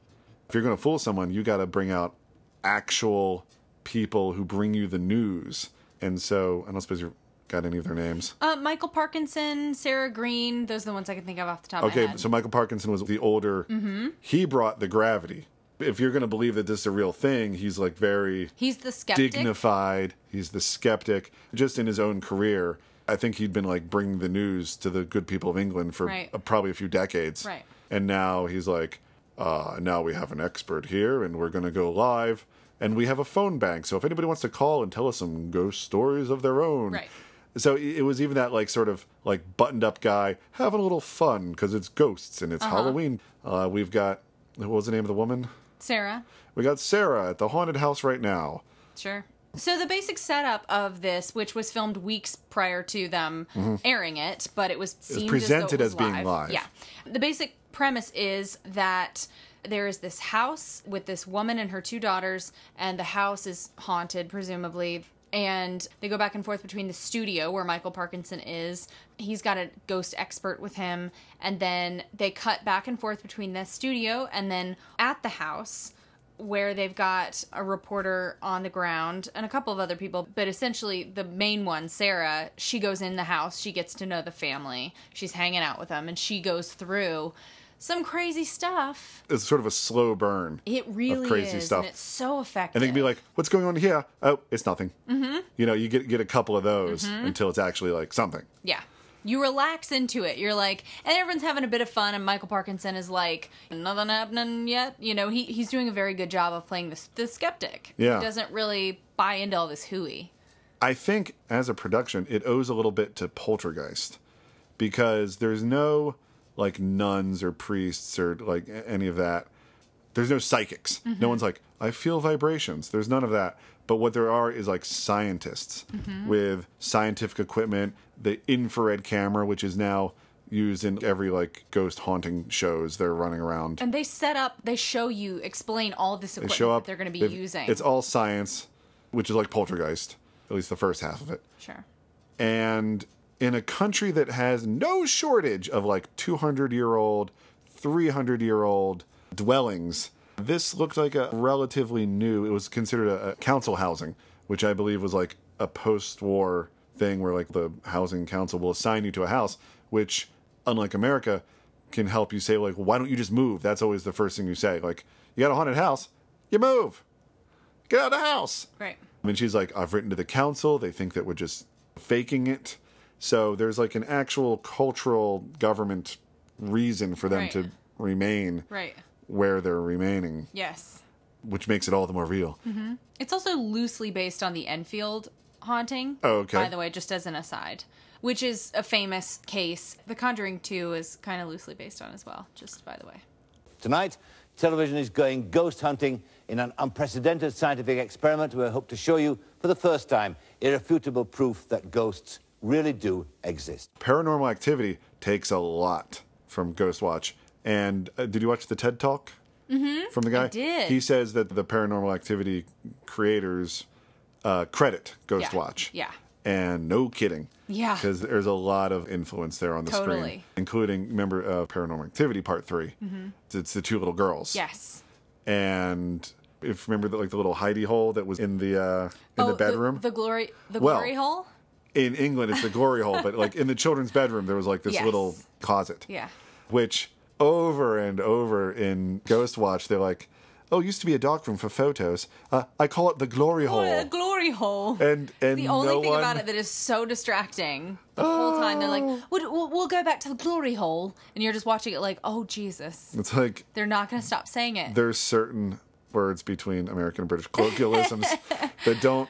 if you're going to fool someone, you got to bring out actual people who bring you the news. And so I don't suppose you've got any of their names. Uh, Michael Parkinson, Sarah Green, those are the ones I can think of off the top okay, of my head. Okay, so Michael Parkinson was the older. Mm-hmm. He brought the gravity. If you're going to believe that this is a real thing, he's like very he's the skeptic. dignified. He's the skeptic. Just in his own career, I think he'd been like bringing the news to the good people of England for right. a, probably a few decades. Right. And now he's like, uh, now we have an expert here and we're going to go live. And we have a phone bank, so if anybody wants to call and tell us some ghost stories of their own. Right. So it was even that, like, sort of, like, buttoned-up guy having a little fun, because it's ghosts and it's uh-huh. Halloween. Uh, we've got, what was the name of the woman? Sarah. We got Sarah at the haunted house right now. Sure. So the basic setup of this, which was filmed weeks prior to them mm-hmm. airing it, but it was seen it was presented as, it was as live. being live. Yeah. The basic premise is that there is this house with this woman and her two daughters, and the house is haunted, presumably. And they go back and forth between the studio, where Michael Parkinson is. He's got a ghost expert with him. And then they cut back and forth between the studio and then at the house, where they've got a reporter on the ground and a couple of other people, but essentially the main one, Sarah, she goes in the house. She gets to know the family. She's hanging out with them, and she goes through some crazy stuff. It's sort of a slow burn. It really of crazy is, stuff. And it's so effective. And they can be like, what's going on here? Oh, it's nothing. Mm-hmm. You know, you get get a couple of those mm-hmm. until it's actually like something. Yeah. You relax into it. You're like, and everyone's having a bit of fun, and Michael Parkinson is like, nothing happening yet. You know, he he's doing a very good job of playing the, the skeptic. Yeah. He doesn't really buy into all this hooey. I think, as a production, it owes a little bit to Poltergeist, because there's no like nuns or priests or like any of that. There's no psychics. Mm-hmm. No one's like, I feel vibrations. There's none of that. But what there are is like scientists mm-hmm. with scientific equipment, the infrared camera, which is now used in every, like, ghost haunting shows. They're running around. And they set up, they show you, explain all of this equipment they show up, that they're going to be using. It's all science, which is like Poltergeist, at least the first half of it. Sure. And in a country that has no shortage of, like, two hundred-year-old, three hundred-year-old dwellings, this looked like a relatively new, it was considered a, a council housing, which I believe was, like, a post-war thing where, like, the housing council will assign you to a house, which, unlike America, can help you say, like, why don't you just move? That's always the first thing you say. Like, you got a haunted house, you move. Get out of the house. Right. I mean, she's like, I've written to the council. They think that we're just faking it. So there's, like, an actual cultural government reason for them right. to remain right. where they're remaining. Yes. Which makes it all the more real. Mm-hmm. It's also loosely based on the Enfield haunting. Oh, okay. By the way, just as an aside, which is a famous case. The Conjuring two is kind of loosely based on as well, just by the way. Tonight, television is going ghost hunting in an unprecedented scientific experiment where I hope to show you, for the first time, irrefutable proof that ghosts really do exist. Paranormal Activity takes a lot from Ghostwatch. And uh, did you watch the TED Talk? Mm-hmm. From the guy? I did. He says that the Paranormal Activity creators uh, credit Ghostwatch. Yeah. yeah. And no kidding. Yeah. Because there's a lot of influence there on the totally. Screen. Including, remember, uh, Paranormal Activity Part three. Mm-hmm. It's the two little girls. Yes. And if remember, the, like, the little hidey hole that was in the uh, in oh, the bedroom? The, the glory the well, glory hole? In England, it's the glory hole. But, like, in the children's bedroom, there was, like, this yes. little closet. Yeah. Which... over and over in Ghostwatch, they're like, oh, it used to be a dark room for photos. Uh, I call it the glory hole. Oh, the glory hole. And, and the only no thing one... about it that is so distracting the oh. whole time. They're like, we'll, we'll, we'll go back to the glory hole. And you're just watching it like, oh, Jesus. It's like... they're not going to stop saying it. There's certain words between American and British colloquialisms that don't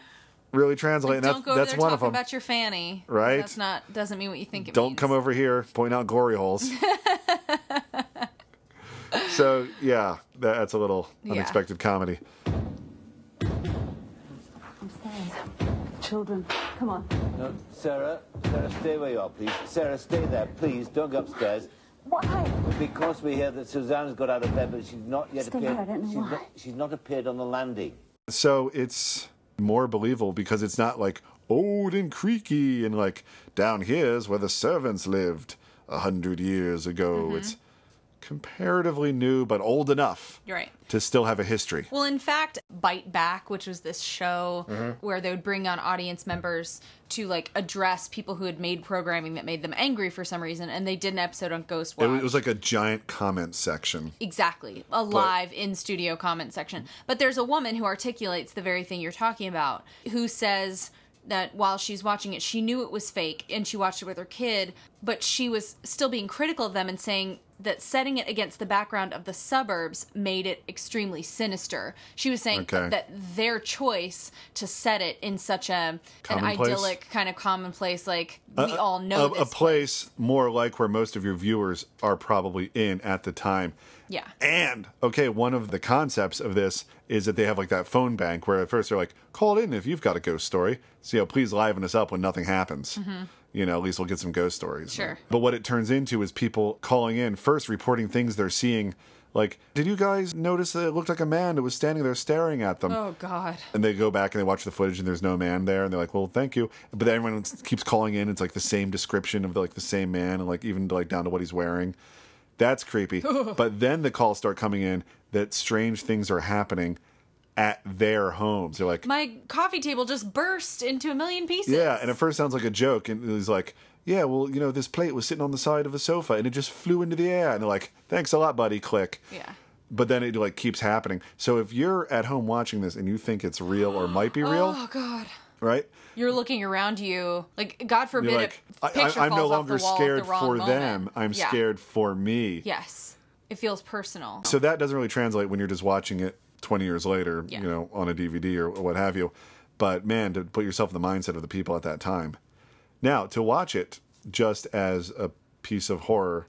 really translate. Like, and don't that's, go over that's there one talking of them. About your fanny. Right? That's not... doesn't mean what you think it don't means. Don't come over here, point out glory holes. So, yeah, that's a little unexpected yeah. comedy. Children, come on. No, Sarah, Sarah, stay where you are, please. Sarah, stay there, please. Don't go upstairs. Why? Because we hear that Suzanne's got out of bed, but she's not yet stay appeared. There, I don't know she's, why. Not, she's not appeared on the landing. So it's more believable because it's not like old and creaky and like down here's where the servants lived a hundred years ago. Mm-hmm. It's comparatively new, but old enough right. to still have a history. Well, in fact, Bite Back, which was this show mm-hmm. where they would bring on audience members to like address people who had made programming that made them angry for some reason, and they did an episode on Ghostwatch. It was like a giant comment section. Exactly. A but, live in-studio comment section. But there's a woman who articulates the very thing you're talking about, who says... that while she's watching it, she knew it was fake, and she watched it with her kid, but she was still being critical of them and saying that setting it against the background of the suburbs made it extremely sinister. She was saying okay. that their choice to set it in such a an idyllic kind of commonplace, like uh, we all know, a, this a place, place more like where most of your viewers are probably in at the time. Yeah. And, okay, one of the concepts of this is that they have, like, that phone bank where at first they're like, call in if you've got a ghost story. So, you know, please liven us up when nothing happens. Mm-hmm. You know, at least we'll get some ghost stories. Sure. But what it turns into is people calling in, first reporting things they're seeing. Like, did you guys notice that it looked like a man that was standing there staring at them? Oh, God. And they go back and they watch the footage and there's no man there. And they're like, well, thank you. But then everyone keeps calling in. It's, like, the same description of, like, the same man and, like, even, like, down to what he's wearing. That's creepy. But then the calls start coming in that strange things are happening at their homes. They're like... my coffee table just burst into a million pieces. Yeah, and at first sounds like a joke. And he's like, yeah, well, you know, this plate was sitting on the side of a sofa and it just flew into the air. And they're like, thanks a lot, buddy, click. Yeah. But then it, like, keeps happening. So if you're at home watching this and you think it's real or might be real... oh, God. Right? You're looking around you, like, God forbid, like, a picture I, I'm falls no longer off the wall scared at the wrong for moment. Them. I'm yeah. scared for me. Yes. It feels personal. So that doesn't really translate when you're just watching it twenty years later, yeah. you know, on a D V D or what have you. But, man, to put yourself in the mindset of the people at that time. Now, to watch it just as a piece of horror,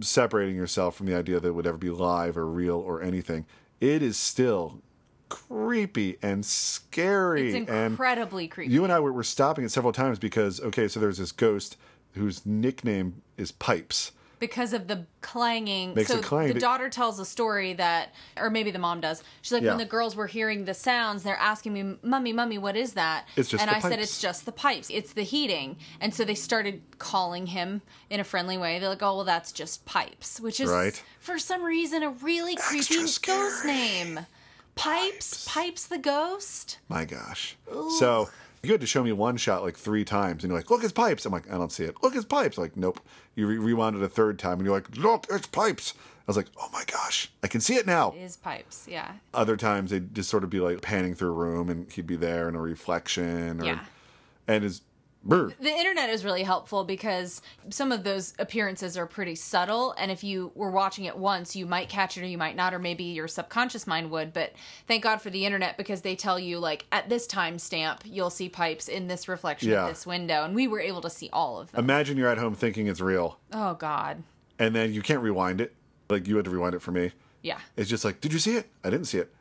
separating yourself from the idea that it would ever be live or real or anything, it is still... creepy and scary. It's incredibly and creepy. You and I were, were stopping it several times because, okay, so there's this ghost whose nickname is Pipes. Because of the clanging. Makes so clang. The daughter tells a story that, or maybe the mom does. She's like, yeah. when the girls were hearing the sounds, they're asking me, Mummy, Mummy, what is that? It's just and the I pipes. said, it's just the pipes. It's the heating. And so they started calling him in a friendly way. They're like, oh, well, that's just Pipes, which is, right. for some reason, a really creepy ghost name. Pipes, Pipes, Pipes the ghost. My gosh. Ooh. So... you had to show me one shot like three times, and you're like, look, it's Pipes. I'm like, I don't see it. Look, it's Pipes. I'm like, nope. You re- rewound it a third time, and you're like, look, it's Pipes. I was like, oh my gosh, I can see it now. It is Pipes, yeah. Other times they'd just sort of be like panning through a room, and he'd be there in a reflection. Or, yeah. And his... Brr. The internet is really helpful because some of those appearances are pretty subtle, and if you were watching it once, you might catch it or you might not, or maybe your subconscious mind would, but thank God for the internet because they tell you, like, at this time stamp, you'll see Pipes in this reflection yeah. of this window, and we were able to see all of them. Imagine you're at home thinking it's real. Oh, God. And then you can't rewind it. Like, you had to rewind it for me. Yeah. It's just like, did you see it? I didn't see it.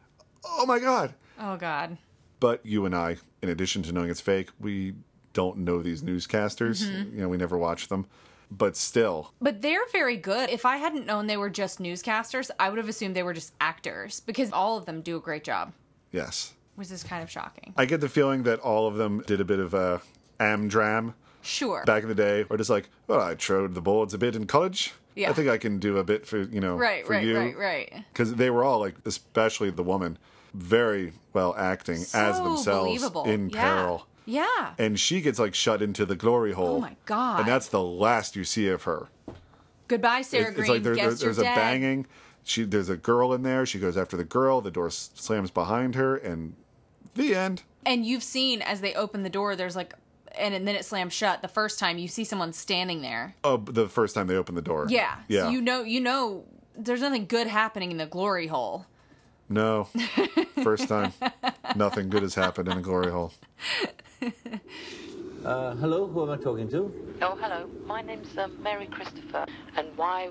Oh, my God. Oh, God. But you and I, in addition to knowing it's fake, we... don't know these newscasters. Mm-hmm. You know, we never watch them. But still. But they're very good. If I hadn't known they were just newscasters, I would have assumed they were just actors because all of them do a great job. Yes. Which is kind of shocking. I get the feeling that all of them did a bit of a amdram. Sure. Back in the day. Or just like, well, I trod the boards a bit in college. Yeah. I think I can do a bit for, you know, right, for right, you. Right, right, right. Because they were all, like, especially the woman, very well acting so as themselves believable. in yeah. peril. Yeah. And she gets, like, shut into the glory hole. Oh, my God. And that's the last you see of her. Goodbye, Sarah Green. It's like there, there, there's a dead. banging. She, there's a girl in there. She goes after the girl. The door slams behind her. And the end. And you've seen, as they open the door, there's, like... And, and then it slams shut the first time. You see someone standing there. Oh, the first time they open the door. Yeah. Yeah. So you know, you know there's nothing good happening in the glory hole. No. First time. Nothing good has happened in the glory hole. Uh, hello, who am I talking to? Oh, hello. My name's uh, Mary Christopher, and why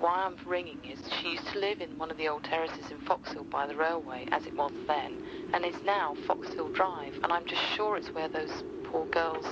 why I'm ringing is she used to live in one of the old terraces in Foxhill by the railway, as it was then, and it's now Foxhill Drive, and I'm just sure it's where those poor girls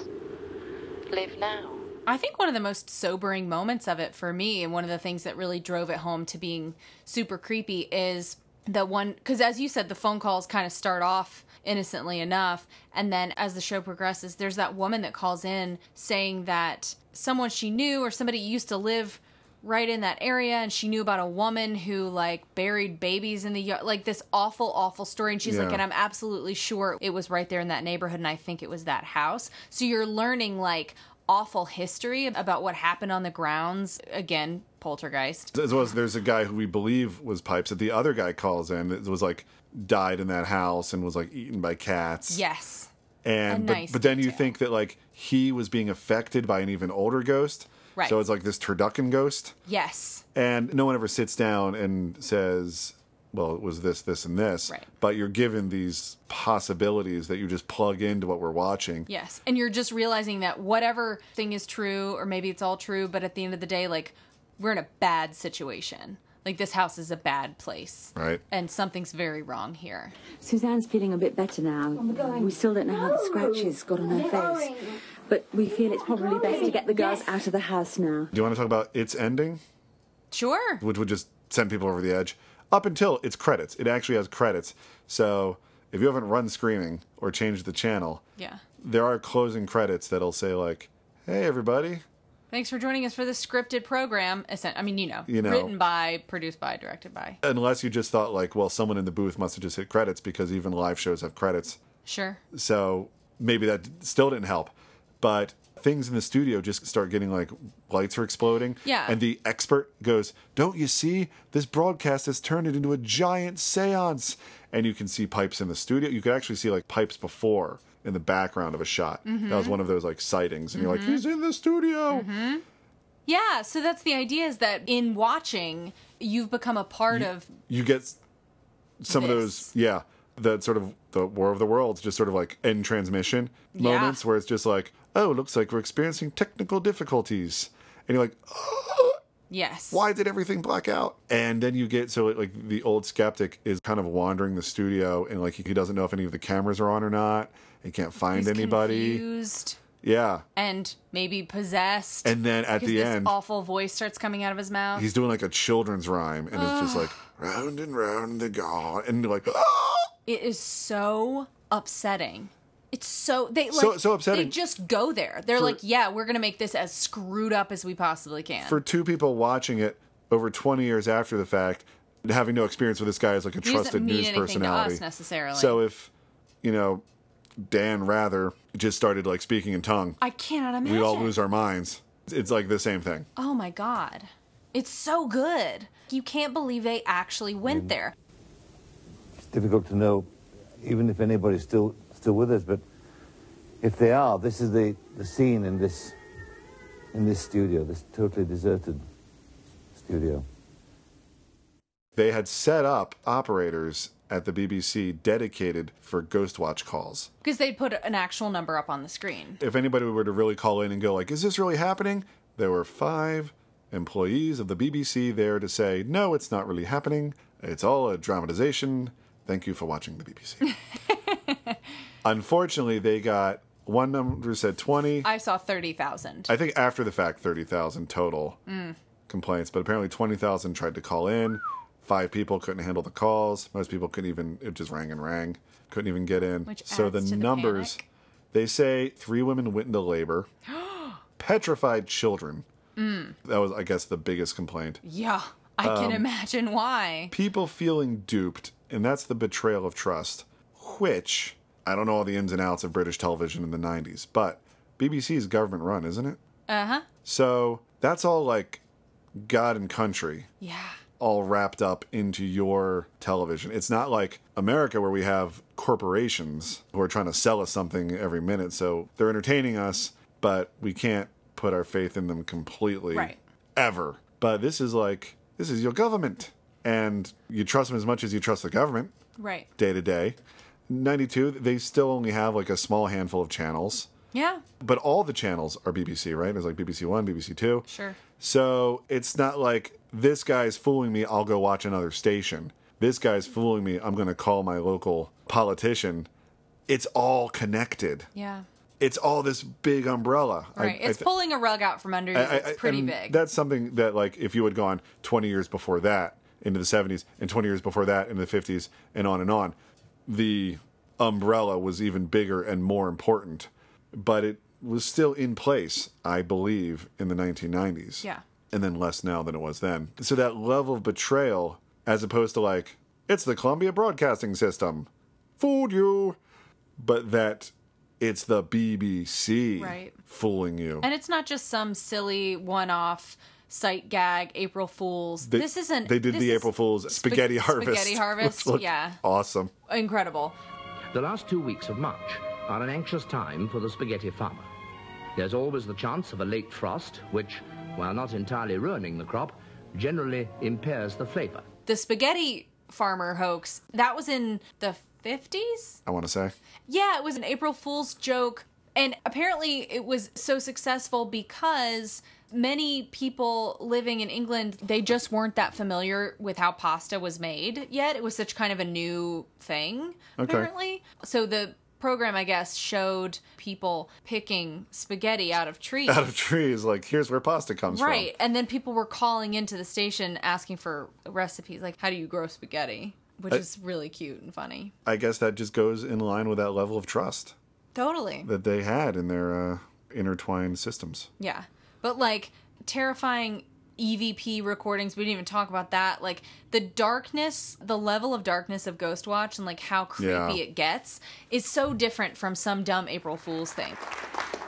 live now. I think one of the most sobering moments of it for me, and one of the things that really drove it home to being super creepy, is the one, because as you said, the phone calls kind of start off innocently enough, and then as the show progresses, there's that woman that calls in saying that someone she knew or somebody used to live right in that area, and she knew about a woman who, like, buried babies in the yard, like this awful, awful story, and she's yeah. like, and I'm absolutely sure it was right there in that neighborhood, and I think it was that house. So you're learning, like, awful history about what happened on the grounds. Again, poltergeist. As well as there's a guy who we believe was Pipes that the other guy calls in that was, like, died in that house and was, like, eaten by cats. Yes. And but, nice but then detail. You think that, like, he was being affected by an even older ghost. Right. So it's like this turducken ghost. Yes. And no one ever sits down and says, well, it was this, this, and this. Right. But you're given these possibilities that you just plug into what we're watching. Yes. And you're just realizing that whatever thing is true, or maybe it's all true, but at the end of the day, like, we're in a bad situation. Like, this house is a bad place. Right. And something's very wrong here. Suzanne's feeling a bit better now. Oh, we still don't know how the scratches got on her face. But we feel it's probably best to get the girls yes. out of the house now. Do you want to talk about its ending? Sure. Which would just send people over the edge. Up until its credits. It actually has credits. So if you haven't run screaming or changed the channel, yeah, there are closing credits that'll say, like, hey, everybody. Thanks for joining us for this scripted program. I mean, you know, you know, written by, produced by, directed by. Unless you just thought, like, well, someone in the booth must have just hit credits, because even live shows have credits. Sure. So maybe that still didn't help. But things in the studio just start getting, like, lights are exploding. Yeah. And the expert goes, don't you see? This broadcast has turned it into a giant seance. And you can see Pipes in the studio. You could actually see, like, Pipes before. In the background of a shot. Mm-hmm. That was one of those, like, sightings. And mm-hmm. you're like, he's in the studio. Mm-hmm. Yeah, so that's the idea, is that in watching, you've become a part you, of You get some this. of those, yeah, that sort of the War of the Worlds, just sort of, like, end transmission yeah. moments where it's just like, oh, looks like we're experiencing technical difficulties. And you're like, oh, yes. Why did everything black out? And then you get, so, it, like, the old skeptic is kind of wandering the studio, and, like, he doesn't know if any of the cameras are on or not. He can't find He's anybody. Confused. Yeah. And maybe possessed. And then at the end, this awful voice starts coming out of his mouth. He's doing like a children's rhyme, and it's just like, round and round the god. And you're like, oh! It is so upsetting. It's so, they like, so, so upsetting. They just go there. They're for, like, yeah, we're going to make this as screwed up as we possibly can. For two people watching it over twenty years after the fact, having no experience with this guy as like a he trusted news personality. To us necessarily. So if, you know, Dan Rather just started like speaking in tongue, I cannot imagine. We'd all lose our minds. It's like the same thing. Oh my God. It's so good. You can't believe they actually went there. It's difficult to know, even if anybody's still... still with us, but if they are, this is the, the scene in this in this studio, this totally deserted studio. They had set up operators at the B B C dedicated for Ghostwatch calls. Because they'd put an actual number up on the screen. If anybody were to really call in and go like, is this really happening? There were five employees of the B B C there to say, no, it's not really happening. It's all a dramatization. Thank you for watching the B B C. Unfortunately, they got one number said twenty. I saw thirty thousand. I think after the fact, thirty thousand total mm. complaints. But apparently twenty thousand tried to call in. Five people couldn't handle the calls. Most people couldn't even, it just rang and rang. Couldn't even get in. Which so adds the to numbers, the panic. They say three women went into labor. Petrified children. Mm. That was, I guess, the biggest complaint. Yeah, I um, can imagine why. People feeling duped. And that's the betrayal of trust, which... I don't know all the ins and outs of British television in the nineties, but B B C is government run, isn't it? Uh-huh. So that's all like God and country. Yeah. All wrapped up into your television. It's not like America where we have corporations who are trying to sell us something every minute. So they're entertaining us, but we can't put our faith in them completely. Right. Ever. But this is like, this is your government. And you trust them as much as you trust the government. Right. Day to day. ninety-two, they still only have like a small handful of channels. Yeah. But all the channels are B B C, right? There's like B B C one, B B C two. Sure. So it's not like this guy's fooling me, I'll go watch another station. This guy's fooling me, I'm going to call my local politician. It's all connected. Yeah. It's all this big umbrella. Right. I, it's I th- pulling a rug out from under you. I, I, it's pretty big. That's something that like if you had gone twenty years before that into the seventies and twenty years before that into the fifties and on and on. The umbrella was even bigger and more important, but it was still in place, I believe, in the nineteen nineties. Yeah. And then less now than it was then. So that level of betrayal, as opposed to like, it's the Columbia Broadcasting System. Fooled you. But that it's the B B C right. fooling you. And it's not just some silly one-off... sight gag, April Fools. They, this isn't... They did the April Fools spaghetti sp- harvest. Spaghetti harvest, yeah. Awesome. Incredible. The last two weeks of March are an anxious time for the spaghetti farmer. There's always the chance of a late frost, which, while not entirely ruining the crop, generally impairs the flavor. The spaghetti farmer hoax, that was in the fifties? I want to say. Yeah, it was an April Fool's joke. And apparently it was so successful because... many people living in England, they just weren't that familiar with how pasta was made yet. It was such kind of a new thing, okay. apparently. So the program, I guess, showed people picking spaghetti out of trees. Out of trees, like, here's where pasta comes right. from. Right, and then people were calling into the station asking for recipes, like, how do you grow spaghetti? Which I, is really cute and funny. I guess that just goes in line with that level of trust. Totally. That they had in their uh, intertwined systems. Yeah. But, like, terrifying E V P recordings, we didn't even talk about that. Like, the darkness, the level of darkness of Ghostwatch and, like, how creepy yeah. it gets is so different from some dumb April Fool's thing.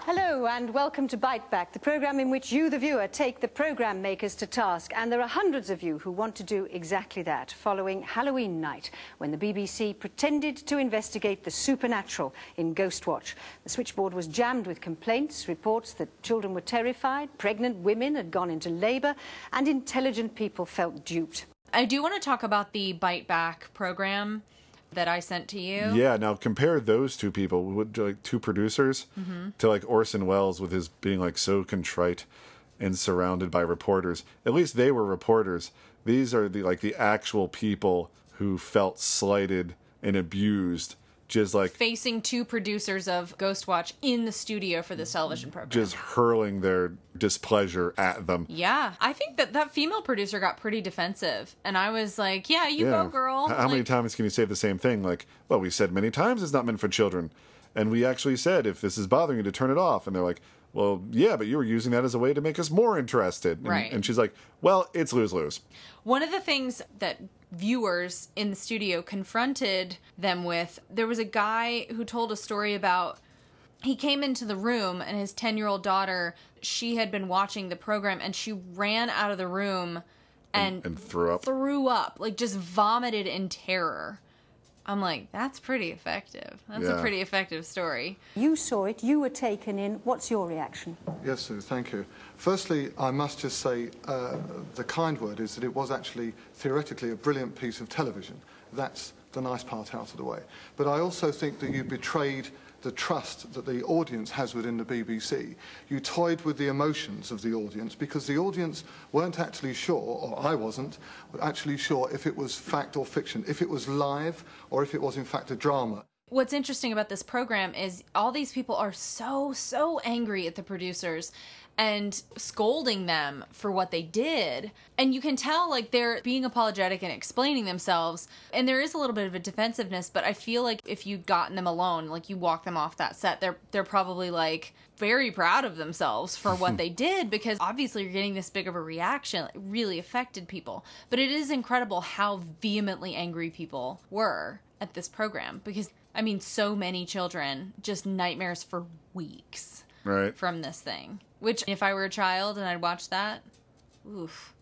Hello and welcome to Bite Back, the program in which you, the viewer, take the program makers to task. And there are hundreds of you who want to do exactly that following Halloween night when the B B C pretended to investigate the supernatural in Ghostwatch. The switchboard was jammed with complaints, reports that children were terrified, pregnant women had gone into labour, and intelligent people felt duped. I do want to talk about the Bite Back program that I sent to you. Yeah, now compare those two people, like two producers, mm-hmm. to like Orson Welles with his being like so contrite and surrounded by reporters. At least they were reporters. These are the like the actual people who felt slighted and abused just like facing two producers of Ghostwatch in the studio for this television program, just hurling their displeasure at them. Yeah, I think that that female producer got pretty defensive, and I was like, "Yeah, you yeah. go, girl." How, how like, many times can you say the same thing? Like, well, we said many times it's not meant for children, and we actually said if this is bothering you to turn it off, and they're like, well, yeah, but you were using that as a way to make us more interested. And, right. And she's like, well, it's lose-lose. One of the things that viewers in the studio confronted them with, there was a guy who told a story about, he came into the room and his ten-year-old daughter, she had been watching the program and she ran out of the room and, and, and threw up. Threw up, like just vomited in terror. I'm like, that's pretty effective. That's yeah. a pretty effective story. You saw it. You were taken in. What's your reaction? Yes, Sue, thank you. Firstly, I must just say uh, the kind word is that it was actually theoretically a brilliant piece of television. That's the nice part out of the way. But I also think that you betrayed the trust that the audience has within the B B C. You toyed with the emotions of the audience because the audience weren't actually sure, or I wasn't, actually sure if it was fact or fiction, if it was live or if it was in fact a drama. What's interesting about this program is all these people are so, so angry at the producers and scolding them for what they did. And you can tell like they're being apologetic and explaining themselves. And there is a little bit of a defensiveness, but I feel like if you'd gotten them alone, like you walk them off that set, they're they're probably like very proud of themselves for what they did, because obviously you're getting this big of a reaction. It really affected people. But it is incredible how vehemently angry people were at this program, because I mean so many children just nightmares for weeks right. from this thing. Which, if I were a child and I'd watch that, oof.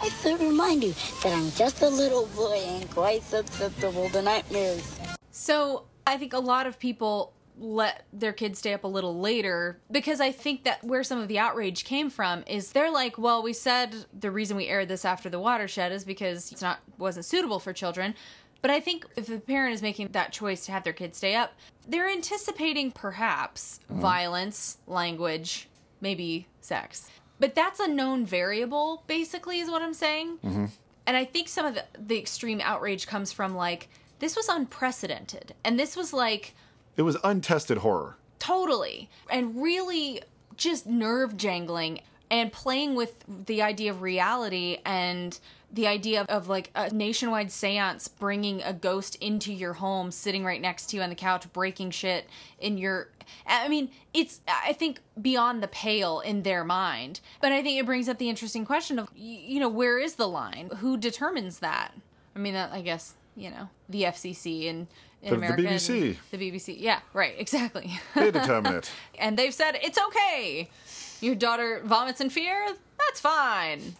I should remind you that I'm just a little boy and quite susceptible to nightmares. So, I think a lot of people let their kids stay up a little later, because I think that where some of the outrage came from is they're like, well, we said the reason we aired this after the watershed is because it's not wasn't suitable for children. But I think if the parent is making that choice to have their kids stay up, they're anticipating perhaps mm-hmm. violence, language, maybe sex. But that's a known variable, basically, is what I'm saying. Mm-hmm. And I think some of the, the extreme outrage comes from, like, this was unprecedented. And this was, like... It was untested horror. Totally. And really just nerve-jangling and playing with the idea of reality and the idea of, of, like, a nationwide seance bringing a ghost into your home, sitting right next to you on the couch, breaking shit in your... I mean, it's, I think, beyond the pale in their mind. But I think it brings up the interesting question of, you know, where is the line? Who determines that? I mean, that, I guess, you know, the F C C in, in the, America. The B B C. The B B C. Yeah, right, exactly. They determine it. And they've said, it's okay. Your daughter vomits in fear? That's fine.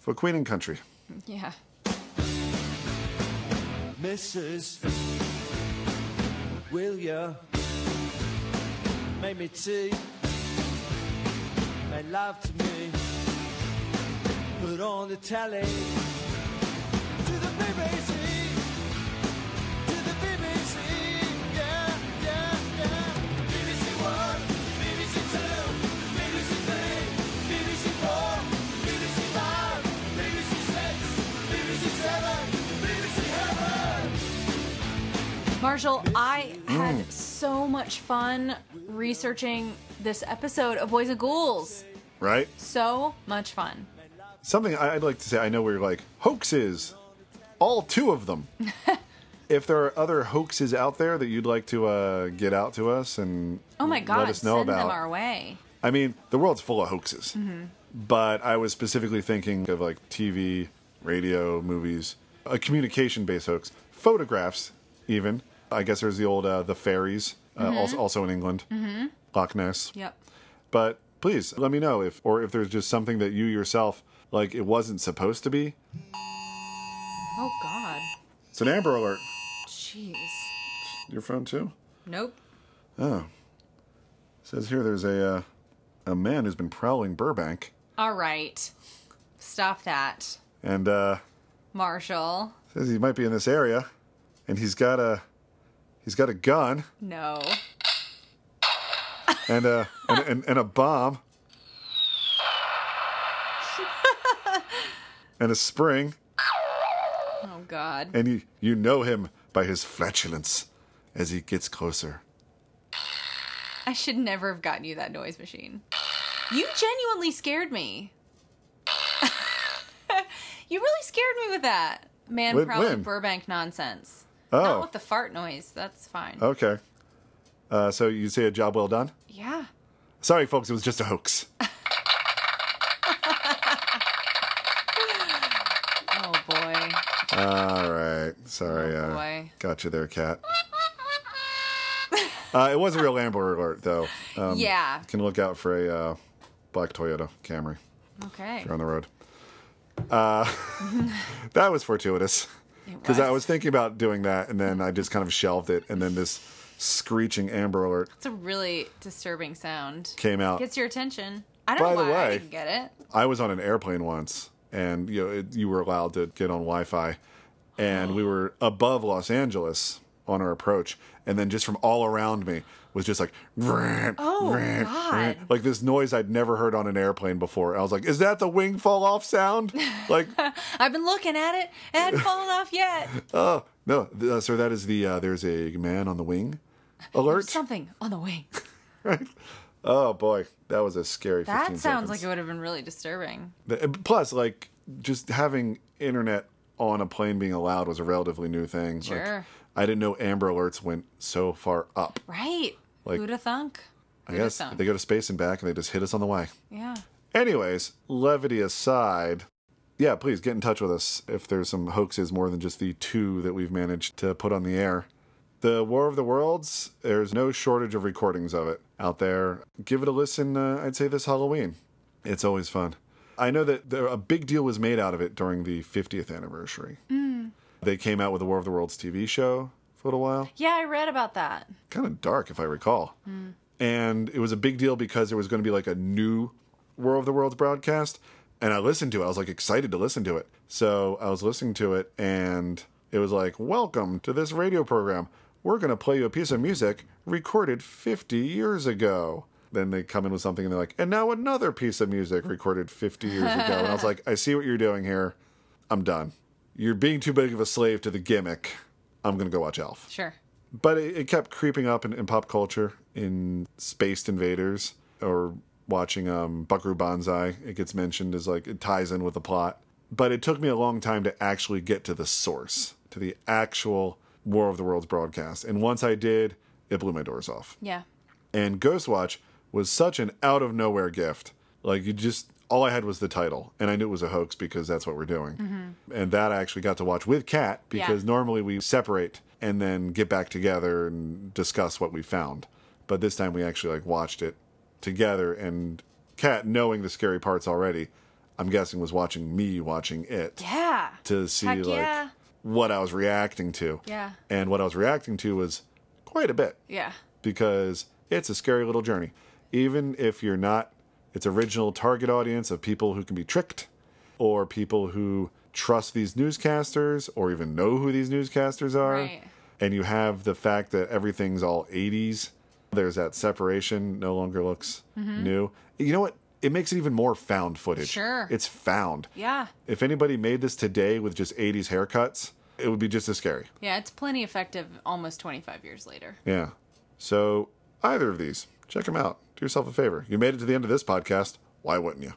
For Queen and Country. Yeah. Missus Will ya make me tea? Make love to me. Put on the telly. To the B B C. To the B B C. Yeah, yeah, yeah. B B C one, B B C two, B B C three, B B C four. Marshall, I had mm. so much fun researching this episode of Boys and Ghouls. Right? So much fun. Something I'd like to say, I know we're like, hoaxes, all two of them. If there are other hoaxes out there that you'd like to uh, get out to us and oh my God, let us know send about, them our way. I mean, the world's full of hoaxes. Mm-hmm. But I was specifically thinking of like T V, radio, movies, a communication-based hoax, photographs even. I guess there's the old uh, the fairies, uh, mm-hmm. also, also in England, mm-hmm. Loch Ness. Yep. But please let me know if, or if there's just something that you yourself like it wasn't supposed to be. Oh God! It's an Amber Alert. Jeez. Your phone too? Nope. Oh. It says here there's a uh, a man who's been prowling Burbank. All right, stop that. And uh, Marshall says he might be in this area, and he's got a. He's got a gun. No. And a and, and, and a bomb. And a spring. Oh God. And you you know him by his flatulence. as he gets closer. I should never have gotten you that noise machine. You genuinely scared me. You really scared me with that. Man, with, probably when? Burbank nonsense. Oh. Not with the fart noise. That's fine. Okay. Uh, so you say a job well done? Yeah. Sorry, folks. It was just a hoax. Oh, boy. All right. Sorry. Oh, boy. Uh, got you there, Kat. Uh, it was a real Amber Alert, though. Um, yeah. Can look out for a uh, black Toyota Camry. Okay. If you're on the road. Uh, that was fortuitous. Because I was thinking about doing that, and then I just kind of shelved it, and then this screeching Amber Alert. It's a really disturbing sound. Came out. It gets your attention. I don't By know why the way, I didn't get it. I was on an airplane once, and you know it, you were allowed to get on Wi-Fi, and oh. we were above Los Angeles on our approach, and then just from all around me was just like, oh, rrr, God. Rrr, like this noise I'd never heard on an airplane before. I was like, is that the wing fall off sound? Like, I've been looking at it. It hadn't fallen off yet. Oh, no. Uh, so that is the, uh, there's a man on the wing alert. There's something on the wing. Right. Oh, boy. That was a scary fifteen That sounds seconds. Like it would have been really disturbing. Plus, like, just having internet on a plane being allowed was a relatively new thing. Sure. Like, I didn't know Amber Alerts went so far up. Right. Like, who'da thunk? I Who'da guess thunk? They go to space and back and they just hit us on the way. Yeah. Anyways, levity aside, yeah, please get in touch with us if there's some hoaxes more than just the two that we've managed to put on the air. The War of the Worlds, there's no shortage of recordings of it out there. Give it a listen, uh, I'd say, this Halloween. It's always fun. I know that there, a big deal was made out of it during the fiftieth anniversary. Mm. They came out with the War of the Worlds T V show for a little while. Yeah, I read about that. Kind of dark, if I recall. Mm. And it was a big deal because there was going to be like a new War of the Worlds broadcast. And I listened to it. I was like excited to listen to it. So I was listening to it and it was like, welcome to this radio program. We're going to play you a piece of music recorded fifty years ago. Then they come in with something and they're like, and now another piece of music recorded fifty years ago. And I was like, I see what you're doing here. I'm done. You're being too big of a slave to the gimmick. I'm going to go watch Elf. Sure. But it, it kept creeping up in, in pop culture, in Spaced Invaders, or watching um, Buckaroo Banzai. It gets mentioned as like, it ties in with the plot. But it took me a long time to actually get to the source, to the actual War of the Worlds broadcast. And once I did, it blew my doors off. Yeah. And Ghostwatch was such an out-of-nowhere gift. Like, you just... all I had was the title, and I knew it was a hoax because that's what we're doing. Mm-hmm. And that I actually got to watch with Kat because yeah. normally we separate and then get back together and discuss what we found. But this time we actually like watched it together, and Kat, knowing the scary parts already, I'm guessing was watching me watching it. Yeah. To see Heck like yeah. what I was reacting to. Yeah. And what I was reacting to was quite a bit. Yeah. Because it's a scary little journey. Even if you're not its original target audience of people who can be tricked or people who trust these newscasters or even know who these newscasters are. Right. And you have the fact that everything's all eighties. There's that separation. No longer looks mm-hmm. new. You know what? It makes it even more found footage. Sure. It's found. Yeah. If anybody made this today with just eighties haircuts, it would be just as scary. Yeah, it's plenty effective almost twenty-five years later. Yeah. So either of these, check them out. Do yourself a favor. You made it to the end of this podcast. Why wouldn't you?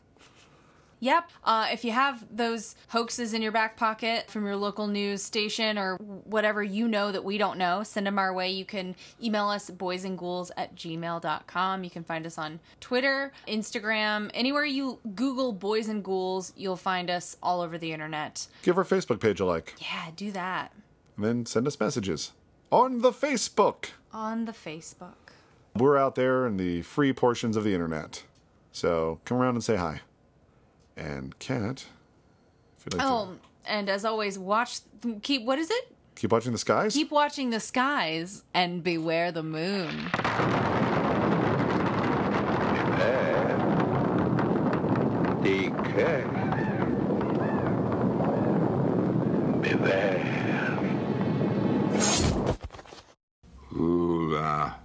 Yep. Uh, if you have those hoaxes in your back pocket from your local news station or whatever you know that we don't know, send them our way. You can email us at boys and ghouls at gmail dot com. You can find us on Twitter, Instagram. Anywhere you Google Boys and Ghouls, you'll find us all over the internet. Give our Facebook page a like. Yeah, do that. And then send us messages. On the Facebook. On the Facebook. We're out there in the free portions of the internet. So come around and say hi. And Kat, if you'd like oh, to... Oh, and as always, watch... Keep... What is it? Keep watching the skies? Keep watching the skies and beware the moon. Beware. Beware. Beware. Hula.